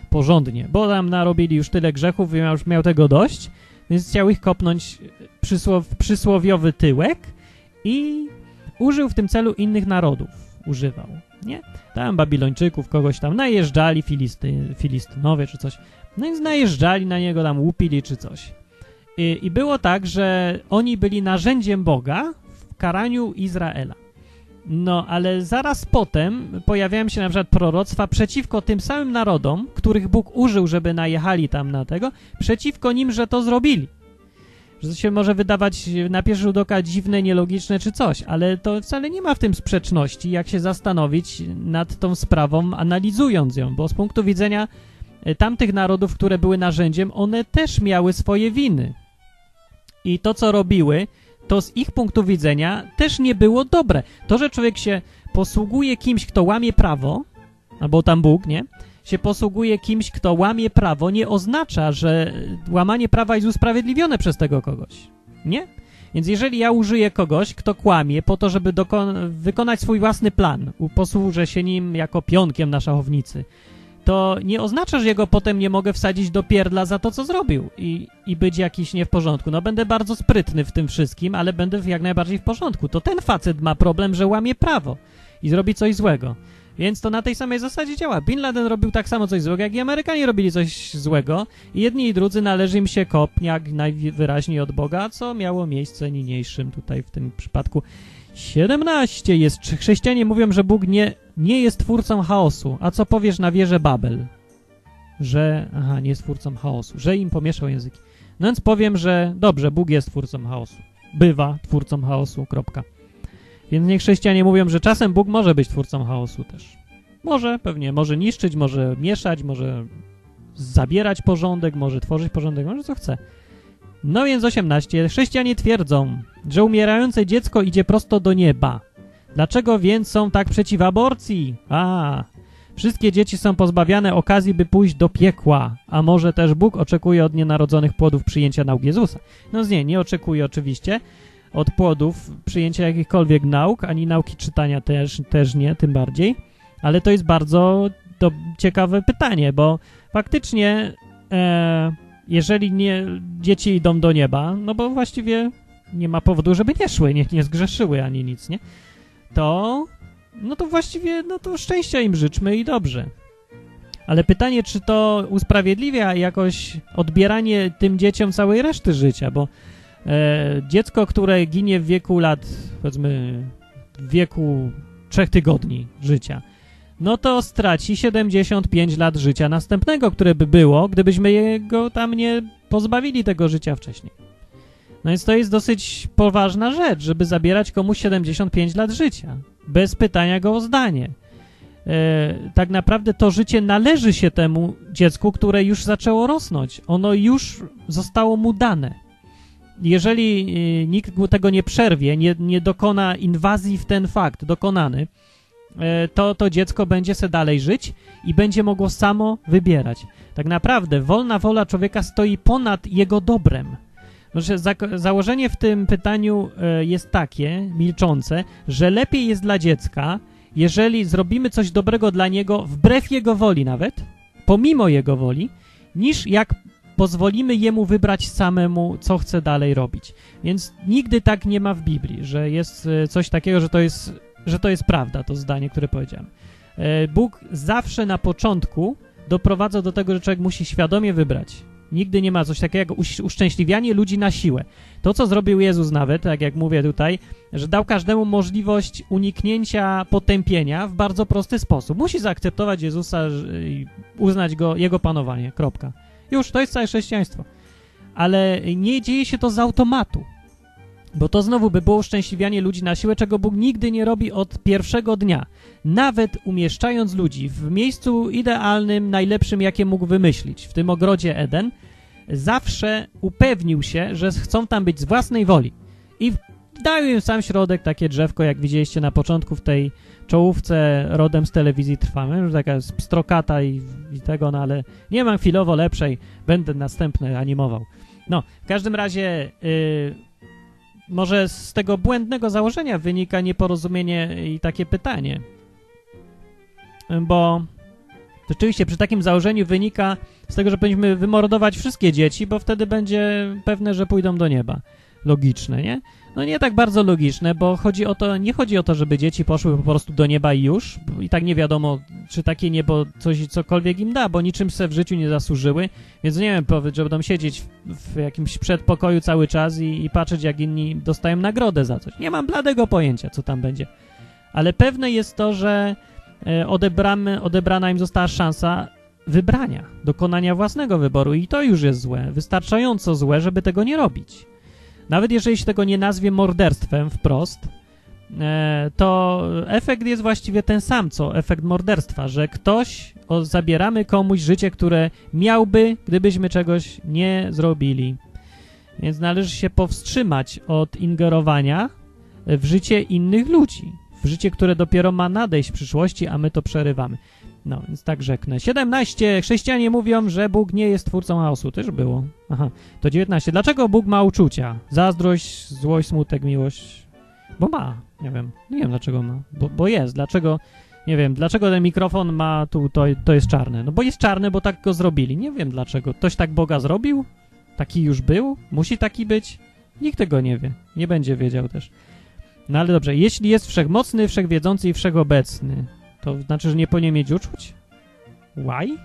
porządnie, bo tam narobili już tyle grzechów i już miał tego dość, więc chciał ich kopnąć przysłow, przysłowiowy tyłek i użył w tym celu innych narodów. Używał, nie? Tam Babilończyków, kogoś tam, najeżdżali Filisty, Filistynowie czy coś. No więc najeżdżali na niego, tam łupili czy coś. I, i było tak, że oni byli narzędziem Boga w karaniu Izraela. No, ale zaraz potem pojawiają się na przykład proroctwa przeciwko tym samym narodom, których Bóg użył, żeby najechali tam na tego, przeciwko nim, że to zrobili. Że to się może wydawać na pierwszy rzut oka dziwne, nielogiczne czy coś, ale to wcale nie ma w tym sprzeczności, jak się zastanowić nad tą sprawą, analizując ją, bo z punktu widzenia tamtych narodów, które były narzędziem, one też miały swoje winy. I to, co robiły, to z ich punktu widzenia też nie było dobre. To, że człowiek się posługuje kimś, kto łamie prawo, albo tam Bóg, nie? się posługuje kimś, kto łamie prawo, nie oznacza, że łamanie prawa jest usprawiedliwione przez tego kogoś, nie? Więc jeżeli ja użyję kogoś, kto kłamie po to, żeby wykonać swój własny plan, posłużę się nim jako pionkiem na szachownicy, to nie oznacza, że jego potem nie mogę wsadzić do pierdla za to, co zrobił i, i być jakiś nie w porządku. No będę bardzo sprytny w tym wszystkim, ale będę jak najbardziej w porządku. To ten facet ma problem, że łamie prawo i zrobi coś złego. Więc to na tej samej zasadzie działa. Bin Laden robił tak samo coś złego, jak i Amerykanie robili coś złego. I jedni i drudzy należy im się kopniak najwyraźniej od Boga, co miało miejsce niniejszym tutaj w tym przypadku. siedemnaście jest. Chrześcijanie mówią, że Bóg nie, nie jest twórcą chaosu. A co powiesz na wieżę Babel? Że, aha, nie jest twórcą chaosu. Że im pomieszał języki. No więc powiem, że dobrze, Bóg jest twórcą chaosu. Bywa twórcą chaosu, kropka. Więc niech chrześcijanie mówią, że czasem Bóg może być twórcą chaosu też. Może, pewnie, może niszczyć, może mieszać, może zabierać porządek, może tworzyć porządek, może co chce. No więc osiemnaście. Chrześcijanie twierdzą, że umierające dziecko idzie prosto do nieba. Dlaczego więc są tak przeciw aborcji? A, wszystkie dzieci są pozbawiane okazji, by pójść do piekła. A może też Bóg oczekuje od nienarodzonych płodów przyjęcia nauk Jezusa? No nie, nie oczekuje oczywiście od płodów przyjęcia jakichkolwiek nauk, ani nauki czytania też, też nie, tym bardziej. Ale to jest bardzo do, ciekawe pytanie, bo faktycznie e, jeżeli nie, dzieci idą do nieba, no bo właściwie nie ma powodu, żeby nie szły, nie, nie zgrzeszyły ani nic, nie? To, no to właściwie, no to szczęścia im życzmy i dobrze. Ale pytanie, czy to usprawiedliwia jakoś odbieranie tym dzieciom całej reszty życia, bo E, dziecko, które ginie w wieku lat, powiedzmy, w wieku trzech tygodni życia, no to straci siedemdziesiąt pięć lat życia następnego, które by było, gdybyśmy jego tam nie pozbawili tego życia wcześniej. No więc to jest dosyć poważna rzecz, żeby zabierać komuś siedemdziesiąt pięć lat życia, bez pytania go o zdanie. E, tak naprawdę to życie należy się temu dziecku, które już zaczęło rosnąć. Ono już zostało mu dane. Jeżeli y, nikt tego nie przerwie, nie, nie dokona inwazji w ten fakt dokonany, y, to to dziecko będzie se dalej żyć i będzie mogło samo wybierać. Tak naprawdę wolna wola człowieka stoi ponad jego dobrem. Znaczy, za, założenie w tym pytaniu y, jest takie, milczące, że lepiej jest dla dziecka, jeżeli zrobimy coś dobrego dla niego wbrew jego woli nawet, pomimo jego woli, niż jak pozwolimy jemu wybrać samemu, co chce dalej robić. Więc nigdy tak nie ma w Biblii, że jest coś takiego, że to jest, że to jest prawda, to zdanie, które powiedziałem. Bóg zawsze na początku doprowadza do tego, że człowiek musi świadomie wybrać. Nigdy nie ma coś takiego jak uszczęśliwianie ludzi na siłę. To, co zrobił Jezus nawet, tak jak mówię tutaj, że dał każdemu możliwość uniknięcia potępienia w bardzo prosty sposób. Musi zaakceptować Jezusa i uznać go, jego panowanie, kropka. Już, to jest całe chrześcijaństwo. Ale nie dzieje się to z automatu. Bo to znowu by było uszczęśliwianie ludzi na siłę, czego Bóg nigdy nie robi od pierwszego dnia. Nawet umieszczając ludzi w miejscu idealnym, najlepszym, jakie mógł wymyślić, w tym ogrodzie Eden, zawsze upewnił się, że chcą tam być z własnej woli. I dał im sam środek, takie drzewko, jak widzieliście na początku w tej czołówce rodem z telewizji Trwamy, już taka pstrokata i, i tego, no ale nie mam chwilowo lepszej, będę następny animował. No, w każdym razie... Yy, Może z tego błędnego założenia wynika nieporozumienie i takie pytanie. Bo rzeczywiście przy takim założeniu wynika z tego, że powinniśmy wymordować wszystkie dzieci, bo wtedy będzie pewne, że pójdą do nieba. Logiczne, nie? No nie tak bardzo logiczne, bo chodzi o to, nie chodzi o to, żeby dzieci poszły po prostu do nieba i już. I tak nie wiadomo, czy takie niebo coś, cokolwiek im da, bo niczym se w życiu nie zasłużyły. Więc nie wiem, powiedz, że będą siedzieć w, w jakimś przedpokoju cały czas i, i patrzeć, jak inni dostają nagrodę za coś. Nie mam bladego pojęcia, co tam będzie. Ale pewne jest to, że odebramy, odebrana im została szansa wybrania, dokonania własnego wyboru. I to już jest złe, wystarczająco złe, żeby tego nie robić. Nawet jeżeli się tego nie nazwie morderstwem wprost, to efekt jest właściwie ten sam, co efekt morderstwa, że ktoś, o, zabieramy komuś życie, które miałby, gdybyśmy czegoś nie zrobili. Więc należy się powstrzymać od ingerowania w życie innych ludzi, w życie, które dopiero ma nadejść w przyszłości, a my to przerywamy. No, więc tak rzeknę. siedemnaście. Chrześcijanie mówią, że Bóg nie jest twórcą chaosu. Też było. Aha. To dziewiętnaście. Dlaczego Bóg ma uczucia? Zazdrość, złość, smutek, miłość. Bo ma. Nie wiem. Nie wiem, dlaczego ma. Bo, bo jest. Dlaczego? Nie wiem. Dlaczego ten mikrofon ma tu, to, to jest czarne? No bo jest czarne, bo tak go zrobili. Nie wiem dlaczego. Ktoś tak Boga zrobił? Taki już był? Musi taki być? Nikt tego nie wie. Nie będzie wiedział też. No ale dobrze. Jeśli jest wszechmocny, wszechwiedzący i wszechobecny, to znaczy, że nie powinien mieć uczuć? Why?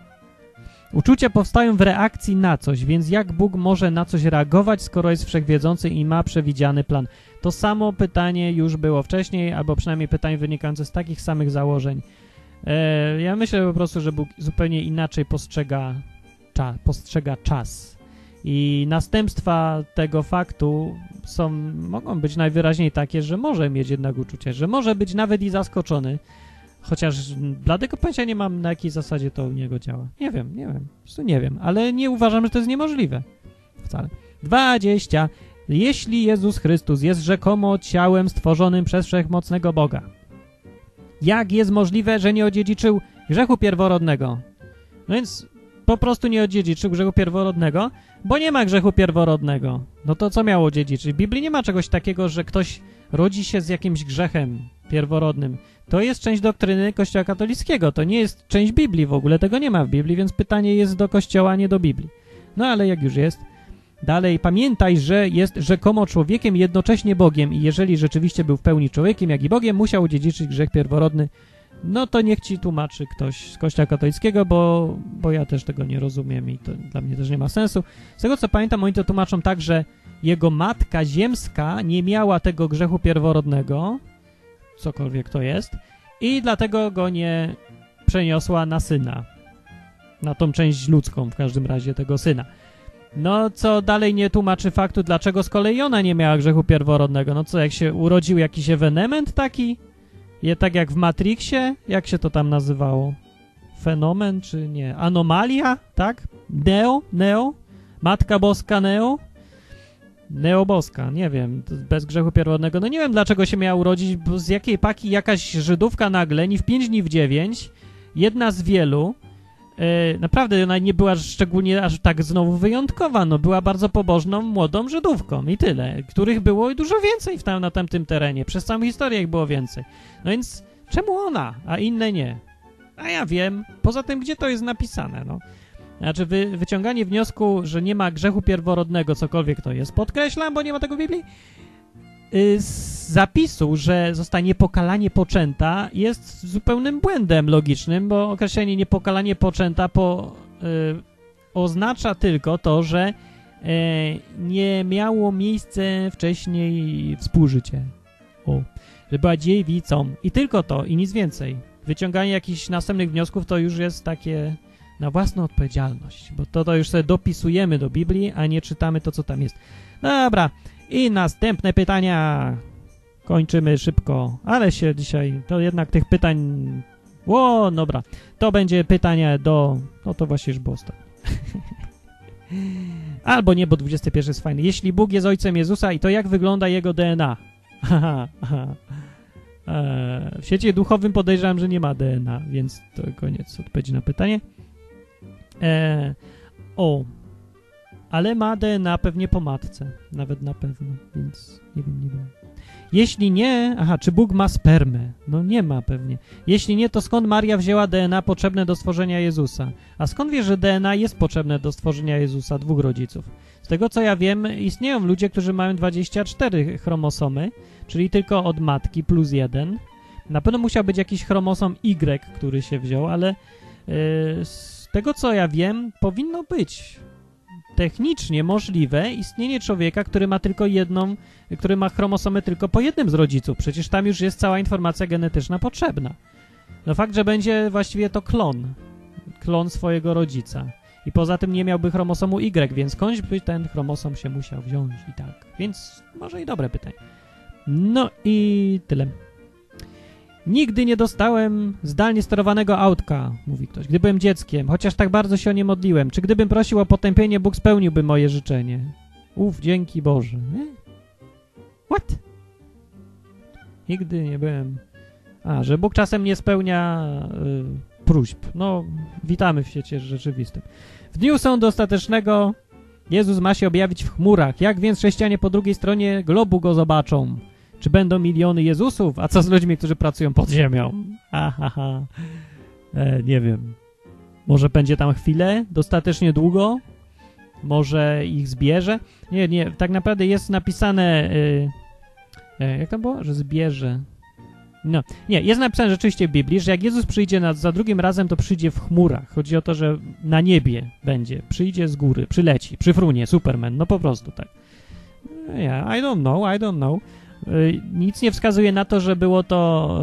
Uczucia powstają w reakcji na coś, więc jak Bóg może na coś reagować, skoro jest wszechwiedzący i ma przewidziany plan? To samo pytanie już było wcześniej, albo przynajmniej pytanie wynikające z takich samych założeń. E, ja myślę po prostu, że Bóg zupełnie inaczej postrzega, cza, postrzega czas. I następstwa tego faktu są, mogą być najwyraźniej takie, że może mieć jednak uczucie, że może być nawet i zaskoczony. Chociaż bladego pojęcia nie mam, na jakiej zasadzie to u niego działa. Nie wiem, nie wiem, po prostu nie wiem, ale nie uważam, że to jest niemożliwe. Wcale. dwadzieścia. Jeśli Jezus Chrystus jest rzekomo ciałem stworzonym przez wszechmocnego Boga, jak jest możliwe, że nie odziedziczył grzechu pierworodnego? No więc po prostu nie odziedziczył grzechu pierworodnego, bo nie ma grzechu pierworodnego. No to co miało odziedziczyć? W Biblii nie ma czegoś takiego, że ktoś rodzi się z jakimś grzechem pierworodnym. To jest część doktryny Kościoła katolickiego, to nie jest część Biblii w ogóle, tego nie ma w Biblii, więc pytanie jest do Kościoła, nie do Biblii. No ale jak już jest. Dalej, pamiętaj, że jest rzekomo człowiekiem jednocześnie Bogiem i jeżeli rzeczywiście był w pełni człowiekiem, jak i Bogiem, musiał odziedziczyć grzech pierworodny. No to niech ci tłumaczy ktoś z Kościoła katolickiego, bo, bo ja też tego nie rozumiem i to dla mnie też nie ma sensu. Z tego co pamiętam, oni to tłumaczą tak, że jego matka ziemska nie miała tego grzechu pierworodnego, cokolwiek to jest, i dlatego go nie przeniosła na syna. Na tą część ludzką w każdym razie tego syna. No, co dalej nie tłumaczy faktu, dlaczego z kolei ona nie miała grzechu pierworodnego. No co, jak się urodził jakiś ewenement taki? Je, tak jak w Matrixie? Jak się to tam nazywało? Fenomen czy nie? Anomalia? Tak? Neo? Neo? Matka Boska Neo? Neo Boska, nie wiem, bez grzechu pierworodnego. No nie wiem, dlaczego się miała urodzić, bo z jakiej paki jakaś Żydówka nagle, ni w pięć, ni w dziewięć, jedna z wielu. Yy, naprawdę ona nie była szczególnie aż tak znowu wyjątkowa, no była bardzo pobożną, młodą Żydówką i tyle, których było dużo więcej w tam, na tamtym terenie, przez całą historię ich było więcej. No więc czemu ona, a inne nie? A ja wiem, poza tym gdzie to jest napisane, no. Znaczy wy, wyciąganie wniosku, że nie ma grzechu pierworodnego, cokolwiek to jest, podkreślam, bo nie ma tego w Biblii, yy, z zapisu, że zostanie pokalanie poczęta jest zupełnym błędem logicznym, bo określenie niepokalanie poczęta po, yy, oznacza tylko to, że yy, nie miało miejsce wcześniej współżycie. O, że była dziewicą. I tylko to, i nic więcej. Wyciąganie jakichś następnych wniosków to już jest takie... na własną odpowiedzialność, bo to, to już sobie dopisujemy do Biblii, a nie czytamy to, co tam jest. Dobra, I następne pytania. Kończymy szybko, ale się dzisiaj, to jednak tych pytań... Ło, dobra. To będzie pytanie do... No to właśnie już było ostatnie. Albo nie, bo dwudziesty pierwszy jest fajny. Jeśli Bóg jest ojcem Jezusa, i to jak wygląda jego D N A? W świecie duchowym podejrzewam, że nie ma D N A, więc to koniec odpowiedzi na pytanie. E, o, ale ma D N A pewnie po matce, nawet na pewno, więc nie wiem, nie wiem. Jeśli nie, aha, czy Bóg ma spermę? No nie ma pewnie. Jeśli nie, to skąd Maria wzięła D N A potrzebne do stworzenia Jezusa? A skąd wiesz, że D N A jest potrzebne do stworzenia Jezusa, dwóch rodziców? Z tego, co ja wiem, istnieją ludzie, którzy mają dwadzieścia cztery chromosomy, czyli tylko od matki plus jeden. Na pewno musiał być jakiś chromosom Y, który się wziął, ale yy, z tego, co ja wiem, powinno być technicznie możliwe istnienie człowieka, który ma tylko jedną, który ma chromosomy tylko po jednym z rodziców. Przecież tam już jest cała informacja genetyczna potrzebna. No fakt, że będzie właściwie to klon. Klon swojego rodzica. I poza tym nie miałby chromosomu Y, więc skądś by ten chromosom się musiał wziąć i tak. Więc może i dobre pytanie. No i tyle. Nigdy nie dostałem zdalnie sterowanego autka, mówi ktoś, gdy byłem dzieckiem, chociaż tak bardzo się o nie modliłem. Czy gdybym prosił o potępienie, Bóg spełniłby moje życzenie? Uf, dzięki Boże. What? Nigdy nie byłem... A, że Bóg czasem nie spełnia y, próśb. No, witamy w świecie rzeczywistym. W dniu sądu ostatecznego Jezus ma się objawić w chmurach. Jak więc chrześcijanie po drugiej stronie globu go zobaczą? Czy będą miliony Jezusów? A co z ludźmi, którzy pracują pod ziemią? Ahaha. E, nie wiem. Może będzie tam chwilę? Dostatecznie długo? Może ich zbierze? Nie, nie. Tak naprawdę jest napisane... Y, y, jak tam było? Że zbierze. No. Nie, jest napisane rzeczywiście w Biblii, że jak Jezus przyjdzie na, za drugim razem, to przyjdzie w chmurach. Chodzi o to, że na niebie będzie. Przyjdzie z góry. Przyleci. Przyfrunie. Superman. No po prostu tak. Yeah, I don't know. I don't know. Nic nie wskazuje na to, że było to,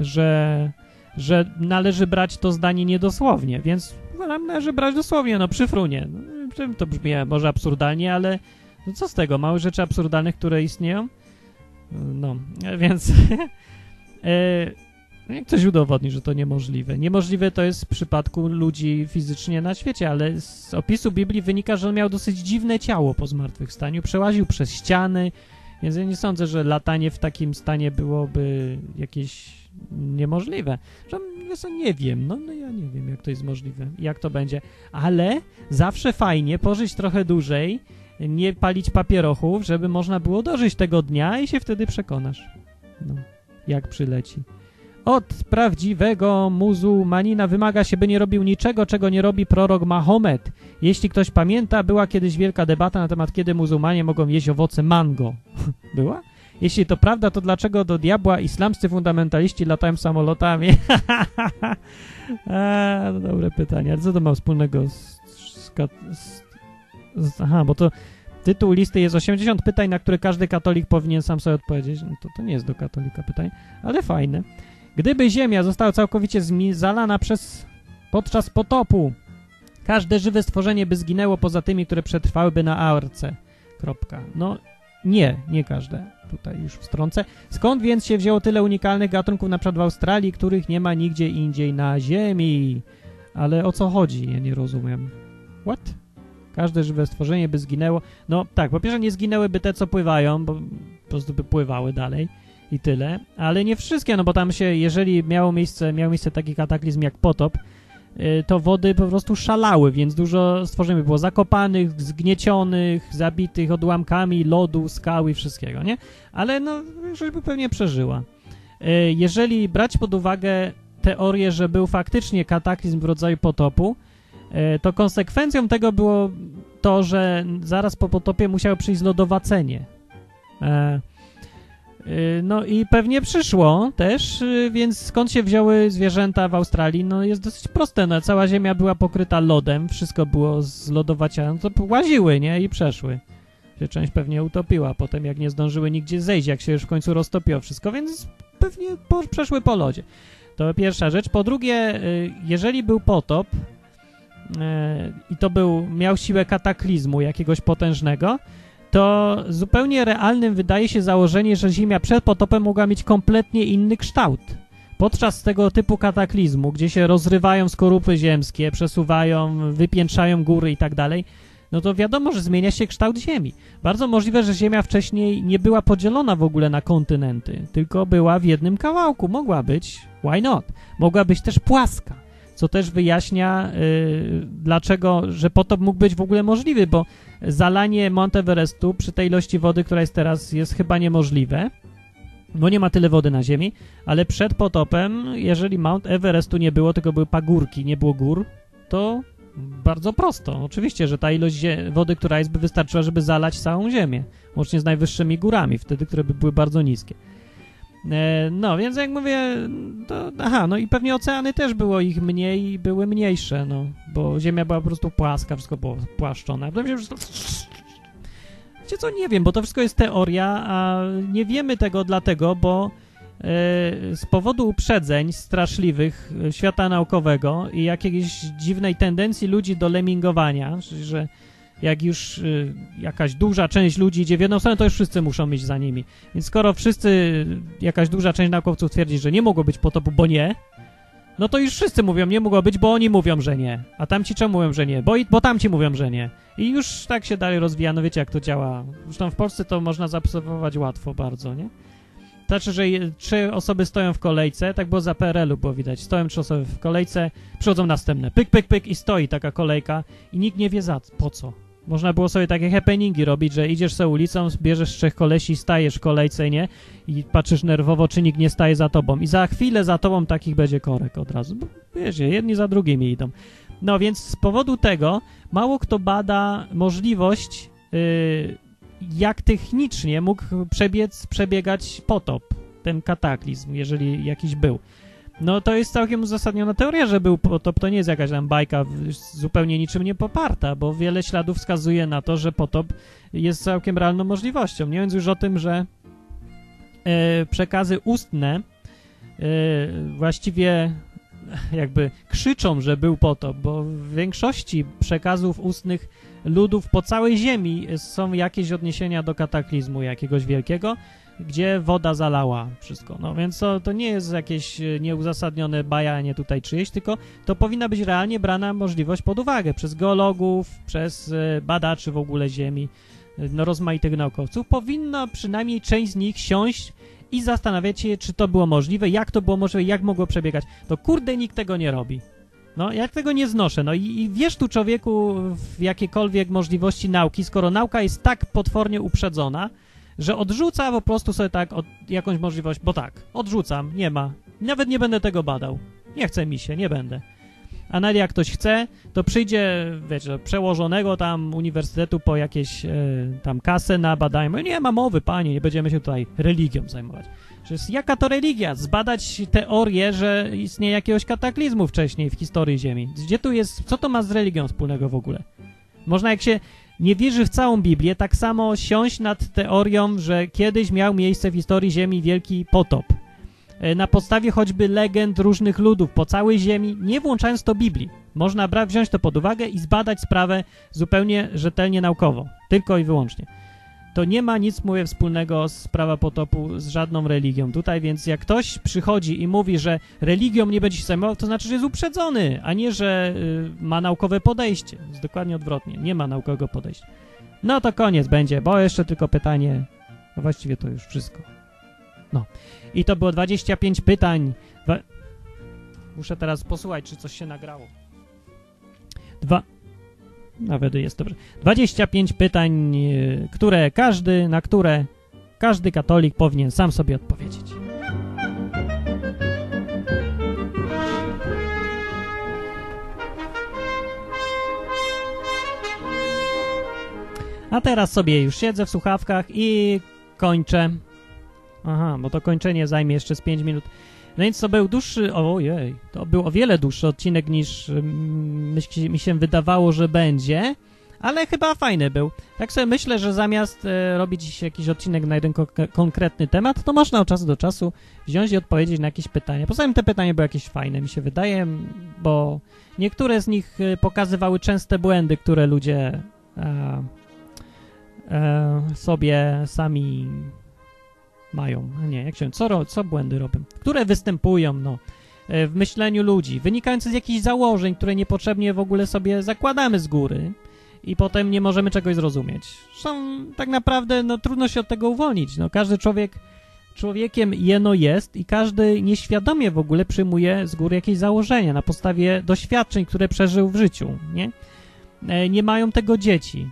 że, że należy brać to zdanie niedosłownie, więc należy brać dosłownie, no przyfrunie. No, to brzmi może absurdalnie, ale no co z tego, małe rzeczy absurdalnych, które istnieją? No, więc ktoś udowodni, że to niemożliwe. Niemożliwe to jest w przypadku ludzi fizycznie na świecie, ale z opisu Biblii wynika, że on miał dosyć dziwne ciało po zmartwychwstaniu, przełaził przez ściany. Więc ja nie sądzę, że latanie w takim stanie byłoby jakieś niemożliwe. Że nie wiem, no, no ja nie wiem, jak to jest możliwe, jak to będzie. Ale zawsze fajnie pożyć trochę dłużej, nie palić papierochów, żeby można było dożyć tego dnia i się wtedy przekonasz, no, jak przyleci. Od prawdziwego muzułmanina wymaga się, by nie robił niczego, czego nie robi prorok Mahomet. Jeśli ktoś pamięta, była kiedyś wielka debata na temat, kiedy muzułmanie mogą jeść owoce mango. Była? Jeśli to prawda, to dlaczego do diabła islamscy fundamentaliści latają samolotami? A, no dobre pytanie. Ale co to ma wspólnego z... z, z, z aha, bo to... Tytuł listy jest osiemdziesiąt pytań, na które każdy katolik powinien sam sobie odpowiedzieć. No to, to nie jest do katolika pytanie, ale fajne. Gdyby Ziemia została całkowicie zalana przez, podczas potopu, każde żywe stworzenie by zginęło poza tymi, które przetrwałyby na arce. Kropka. No nie, nie każde. Tutaj już wstrącę. Skąd więc się wzięło tyle unikalnych gatunków, na przykład w Australii, których nie ma nigdzie indziej na Ziemi? Ale o co chodzi? Ja nie rozumiem. What? Każde żywe stworzenie by zginęło. No tak, po pierwsze nie zginęłyby te, co pływają, bo po prostu by pływały dalej. I tyle, ale nie wszystkie, no bo tam się, jeżeli miało miejsce, miał miejsce taki kataklizm jak potop, yy, to wody po prostu szalały, więc dużo stworzeń było zakopanych, zgniecionych, zabitych odłamkami lodu, skał i wszystkiego, nie? Ale no, większość by pewnie przeżyła. Yy, jeżeli brać pod uwagę teorię, że był faktycznie kataklizm w rodzaju potopu, yy, to konsekwencją tego było to, że zaraz po potopie musiało przyjść lodowacenie. Yy, No i pewnie przyszło też, więc skąd się wzięły zwierzęta w Australii? No jest dosyć proste, no cała ziemia była pokryta lodem, wszystko było z lodowacia, no to łaziły, nie? I przeszły. Się część pewnie utopiła potem, jak nie zdążyły nigdzie zejść, jak się już w końcu roztopiło wszystko, więc pewnie po, przeszły po lodzie. To pierwsza rzecz. Po drugie, jeżeli był potop i to był, miał siłę kataklizmu jakiegoś potężnego, to zupełnie realnym wydaje się założenie, że Ziemia przed potopem mogła mieć kompletnie inny kształt. Podczas tego typu kataklizmu, gdzie się rozrywają skorupy ziemskie, przesuwają, wypiętrzają góry i tak dalej, no to wiadomo, że zmienia się kształt Ziemi. Bardzo możliwe, że Ziemia wcześniej nie była podzielona w ogóle na kontynenty, tylko była w jednym kawałku. Mogła być, why not? Mogła być też płaska, co też wyjaśnia yy, dlaczego, że potop mógł być w ogóle możliwy, bo zalanie Mount Everestu przy tej ilości wody, która jest teraz, jest chyba niemożliwe, bo nie ma tyle wody na Ziemi, ale przed potopem, jeżeli Mount Everestu nie było, tylko były pagórki, nie było gór, to... Bardzo prosto. Oczywiście, że ta ilość wody, która jest, by wystarczyła, żeby zalać całą Ziemię, łącznie z najwyższymi górami, wtedy, które by były bardzo niskie. E, no, więc jak mówię, to, aha, no i pewnie oceany też było ich mniej, były mniejsze, no, bo Ziemia była po prostu płaska, wszystko było płaszczone. A potem się wszystko... Wiecie co, nie wiem, bo to wszystko jest teoria, a nie wiemy tego dlatego, bo z powodu uprzedzeń straszliwych świata naukowego i jakiejś dziwnej tendencji ludzi do lemingowania, że jak już jakaś duża część ludzi idzie w jedną stronę, to już wszyscy muszą iść za nimi. Więc skoro wszyscy, jakaś duża część naukowców twierdzi, że nie mogło być potopu, bo nie, no to już wszyscy mówią, nie mogło być, bo oni mówią, że nie. A tamci czemu mówią, że nie? Bo, bo tamci mówią, że nie. I już tak się dalej rozwija, no wiecie jak to działa. Zresztą w Polsce to można zaobserwować łatwo bardzo, nie? Znaczy, że trzy osoby stoją w kolejce, tak było za P R L u, było widać, stoją trzy osoby w kolejce, przychodzą następne, pyk, pyk, pyk i stoi taka kolejka i nikt nie wie za po co. Można było sobie takie happeningi robić, że idziesz sobie ulicą, bierzesz trzech kolesi, stajesz w kolejce, nie? I patrzysz nerwowo, czy nikt nie staje za tobą. I za chwilę za tobą takich będzie korek od razu, bo wiesz, jedni za drugimi idą. No więc z powodu tego mało kto bada możliwość... Yy, jak technicznie mógł przebiec, przebiegać potop, ten kataklizm, jeżeli jakiś był. No to jest całkiem uzasadniona teoria, że był potop, to nie jest jakaś tam bajka zupełnie niczym nie poparta, bo wiele śladów wskazuje na to, że potop jest całkiem realną możliwością. Nie mówiąc już o tym, że e, przekazy ustne e, właściwie jakby krzyczą, że był potop, bo w większości przekazów ustnych ludów po całej ziemi są jakieś odniesienia do kataklizmu jakiegoś wielkiego, gdzie woda zalała wszystko. No więc to, to nie jest jakieś nieuzasadnione bajanie tutaj czyjeś, tylko to powinna być realnie brana możliwość pod uwagę przez geologów, przez badaczy w ogóle ziemi, no rozmaitych naukowców. Powinna przynajmniej część z nich siąść i zastanawiać się, czy to było możliwe, jak to było możliwe, jak mogło przebiegać. To kurde, nikt tego nie robi. No, ja tego nie znoszę. No i, i wiesz tu, człowieku, w jakiekolwiek możliwości nauki, skoro nauka jest tak potwornie uprzedzona, że odrzuca po prostu sobie tak od, jakąś możliwość, bo tak, odrzucam, nie ma. Nawet nie będę tego badał. Nie chce mi się, nie będę. A nawet jak ktoś chce, to przyjdzie, wiecie, przełożonego tam uniwersytetu po jakieś yy, tam kasę na badanie. Nie ma mowy, panie, nie będziemy się tutaj religią zajmować. Przecież jaka to religia? Zbadać teorię, że istnieje jakiegoś kataklizmu wcześniej w historii Ziemi. Gdzie tu jest, co to ma z religią wspólnego w ogóle? Można, jak się nie wierzy w całą Biblię, tak samo siąść nad teorią, że kiedyś miał miejsce w historii Ziemi wielki potop. Na podstawie choćby legend różnych ludów po całej Ziemi, nie włączając to Biblii. Można brać, wziąć to pod uwagę i zbadać sprawę zupełnie rzetelnie naukowo. Tylko i wyłącznie. To nie ma nic, mówię, wspólnego z sprawa potopu, z żadną religią tutaj, więc jak ktoś przychodzi i mówi, że religią nie będzie się zajmował, to znaczy, że jest uprzedzony, a nie, że y, ma naukowe podejście. Jest dokładnie odwrotnie, nie ma naukowego podejścia. No to koniec będzie, bo jeszcze tylko pytanie, no właściwie to już wszystko. No i to było dwadzieścia pięć pytań. Dwa... Muszę teraz posłuchać, czy coś się nagrało. Dwa... Nawet jest dobrze. dwadzieścia pięć pytań, które każdy, na które każdy katolik powinien sam sobie odpowiedzieć. A teraz sobie już siedzę w słuchawkach i kończę. Aha, bo to kończenie zajmie jeszcze z pięć minut. No więc to był dłuższy, ojej, to był o wiele dłuższy odcinek niż mm, mi się wydawało, że będzie, ale chyba fajny był. Tak sobie myślę, że zamiast e, robić jakiś odcinek na jeden ko konkretny temat, to można od czasu do czasu wziąć i odpowiedzieć na jakieś pytania. Poza tym te pytania były jakieś fajne, mi się wydaje, bo niektóre z nich pokazywały częste błędy, które ludzie... E, e, sobie sami mają. Nie, jak się... Co, co błędy robią? Które występują, no, w myśleniu ludzi, wynikające z jakichś założeń, które niepotrzebnie w ogóle sobie zakładamy z góry i potem nie możemy czegoś zrozumieć. Zresztą tak naprawdę, no, trudno się od tego uwolnić. No, każdy człowiek człowiekiem jeno jest i każdy nieświadomie w ogóle przyjmuje z góry jakieś założenia na podstawie doświadczeń, które przeżył w życiu, nie? Nie mają tego dzieci.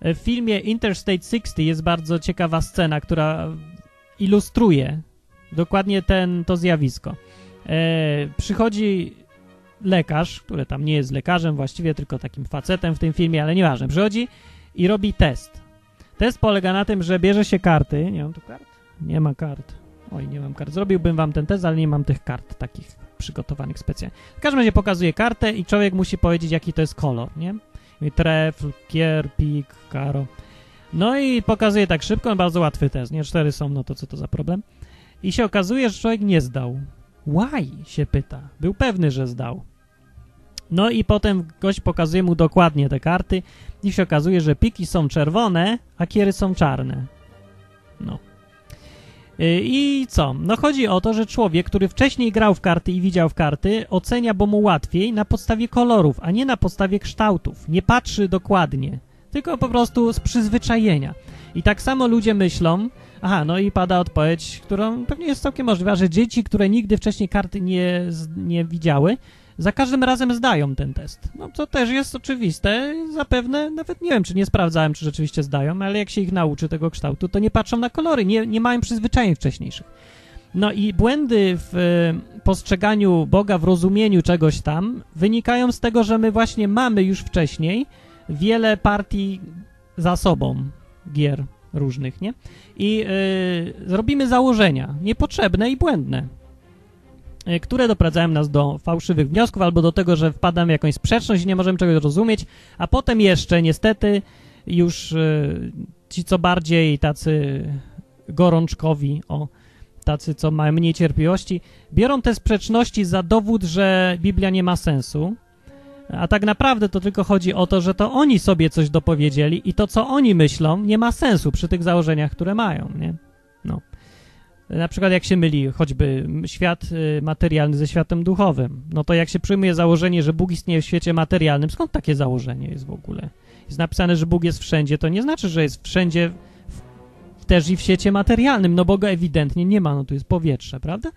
W filmie Interstate sześćdziesiąt jest bardzo ciekawa scena, która ilustruje dokładnie ten, to zjawisko. E, przychodzi lekarz, który tam nie jest lekarzem właściwie, tylko takim facetem w tym filmie, ale nieważne. Przychodzi i robi test. Test polega na tym, że bierze się karty. Nie mam tu kart? Nie ma kart. Oj, nie mam kart. Zrobiłbym wam ten test, ale nie mam tych kart takich przygotowanych specjalnie. W każdym razie pokazuje kartę i człowiek musi powiedzieć, jaki to jest kolor, nie? I trefl, kier, pik, karo. No i pokazuje tak szybko, bardzo łatwy test, nie? Cztery są, no to co to za problem? I się okazuje, że człowiek nie zdał. Why? Się pyta. Był pewny, że zdał. No i potem gość pokazuje mu dokładnie te karty i się okazuje, że piki są czerwone, a kiery są czarne. No. I co? No chodzi o to, że człowiek, który wcześniej grał w karty i widział w karty, ocenia, bo mu łatwiej, na podstawie kolorów, a nie na podstawie kształtów. Nie patrzy dokładnie, tylko po prostu z przyzwyczajenia. I tak samo ludzie myślą. Aha, no i pada odpowiedź, którą pewnie jest całkiem możliwa, że dzieci, które nigdy wcześniej karty nie, nie widziały, za każdym razem zdają ten test. No to też jest oczywiste, zapewne, nawet nie wiem, czy nie sprawdzałem, czy rzeczywiście zdają, ale jak się ich nauczy tego kształtu, to nie patrzą na kolory, nie, nie mają przyzwyczajeń wcześniejszych. No i błędy w y, postrzeganiu Boga, w rozumieniu czegoś tam, wynikają z tego, że my właśnie mamy już wcześniej wiele partii za sobą gier różnych, nie? I y, zrobimy założenia niepotrzebne i błędne, y, które doprowadzają nas do fałszywych wniosków albo do tego, że wpadamy w jakąś sprzeczność i nie możemy czegoś zrozumieć, a potem jeszcze niestety już y, ci, co bardziej tacy gorączkowi, o, tacy, co mają mniej cierpliwości, biorą te sprzeczności za dowód, że Biblia nie ma sensu. A tak naprawdę to tylko chodzi o to, że to oni sobie coś dopowiedzieli i to, co oni myślą, nie ma sensu przy tych założeniach, które mają, nie? No. Na przykład jak się myli choćby świat materialny ze światem duchowym, no to jak się przyjmuje założenie, że Bóg istnieje w świecie materialnym, skąd takie założenie jest w ogóle? Jest napisane, że Bóg jest wszędzie, to nie znaczy, że jest wszędzie w, też i w świecie materialnym, no bo go ewidentnie nie ma, no tu jest powietrze, prawda?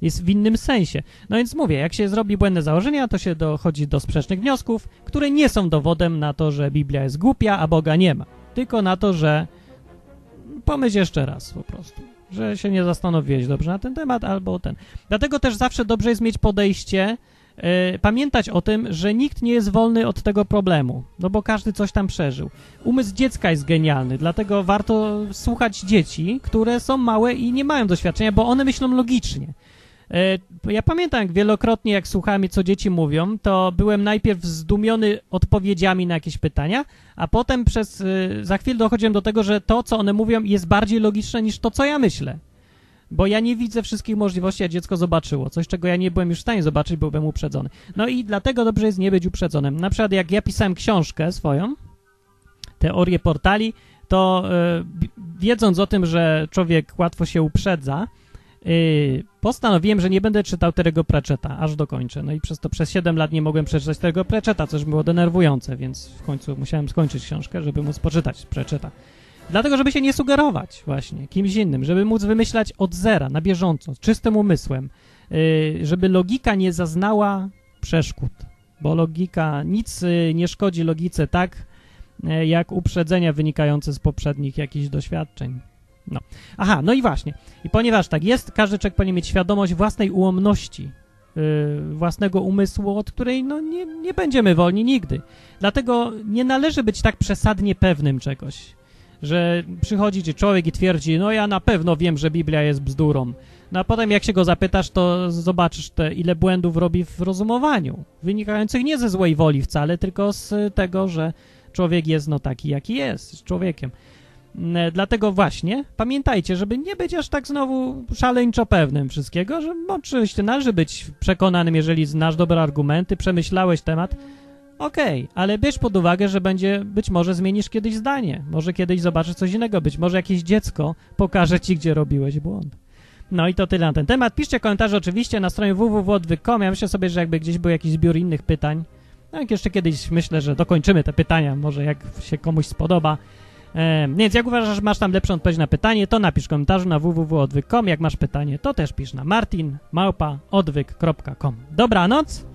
Jest w innym sensie. No więc mówię, jak się zrobi błędne założenia, to się dochodzi do sprzecznych wniosków, które nie są dowodem na to, że Biblia jest głupia, a Boga nie ma. Tylko na to, że pomyśl jeszcze raz po prostu, że się nie zastanowiłeś dobrze na ten temat albo ten. Dlatego też zawsze dobrze jest mieć podejście, yy, pamiętać o tym, że nikt nie jest wolny od tego problemu, no bo każdy coś tam przeżył. Umysł dziecka jest genialny, dlatego warto słuchać dzieci, które są małe i nie mają doświadczenia, bo one myślą logicznie. Ja pamiętam, jak wielokrotnie, jak słuchałem, co dzieci mówią, to byłem najpierw zdumiony odpowiedziami na jakieś pytania, a potem przez, za chwilę dochodziłem do tego, że to, co one mówią, jest bardziej logiczne niż to, co ja myślę. Bo ja nie widzę wszystkich możliwości, a dziecko zobaczyło coś, czego ja nie byłem już w stanie zobaczyć, byłbym uprzedzony. No i dlatego dobrze jest nie być uprzedzonym. Na przykład, jak ja pisałem książkę swoją, teorię portali, to yy, wiedząc o tym, że człowiek łatwo się uprzedza, postanowiłem, że nie będę czytał tego Pratchetta, aż dokończę. No i przez to przez siedem lat nie mogłem przeczytać tego Pratchetta, coś było denerwujące, więc w końcu musiałem skończyć książkę, żeby móc poczytać Pratchetta. Dlatego, żeby się nie sugerować właśnie kimś innym, żeby móc wymyślać od zera, na bieżąco, z czystym umysłem, żeby logika nie zaznała przeszkód, bo logika, nic nie szkodzi logice tak, jak uprzedzenia wynikające z poprzednich jakichś doświadczeń. No. Aha, no i właśnie. I ponieważ tak jest, każdy człowiek powinien mieć świadomość własnej ułomności, yy, własnego umysłu, od której no, nie, nie będziemy wolni nigdy. Dlatego nie należy być tak przesadnie pewnym czegoś, że przychodzi ci człowiek i twierdzi, no ja na pewno wiem, że Biblia jest bzdurą. No a potem jak się go zapytasz, to zobaczysz te, ile błędów robi w rozumowaniu, wynikających nie ze złej woli wcale, tylko z tego, że człowiek jest no taki, jaki jest, jest człowiekiem. Dlatego właśnie pamiętajcie, żeby nie być aż tak znowu szaleńczo pewnym wszystkiego, że oczywiście należy być przekonanym, jeżeli znasz dobre argumenty, przemyślałeś temat, Okej, okay, ale bierz pod uwagę, że będzie, być może zmienisz kiedyś zdanie, może kiedyś zobaczysz coś innego, być może jakieś dziecko pokaże ci, gdzie robiłeś błąd. No i to tyle na ten temat. Piszcie komentarze oczywiście na stronie w w w kropka odwyk kropka com. Ja myślę sobie, że jakby gdzieś był jakiś zbiór innych pytań. No jak jeszcze kiedyś myślę, że dokończymy te pytania, może jak się komuś spodoba. E, więc jak uważasz, że masz tam lepszą odpowiedź na pytanie, to napisz w komentarzu na w w w kropka odwyk kropka com. Jak masz pytanie, to też pisz na martin małpa odwyk kropka com. Dobranoc!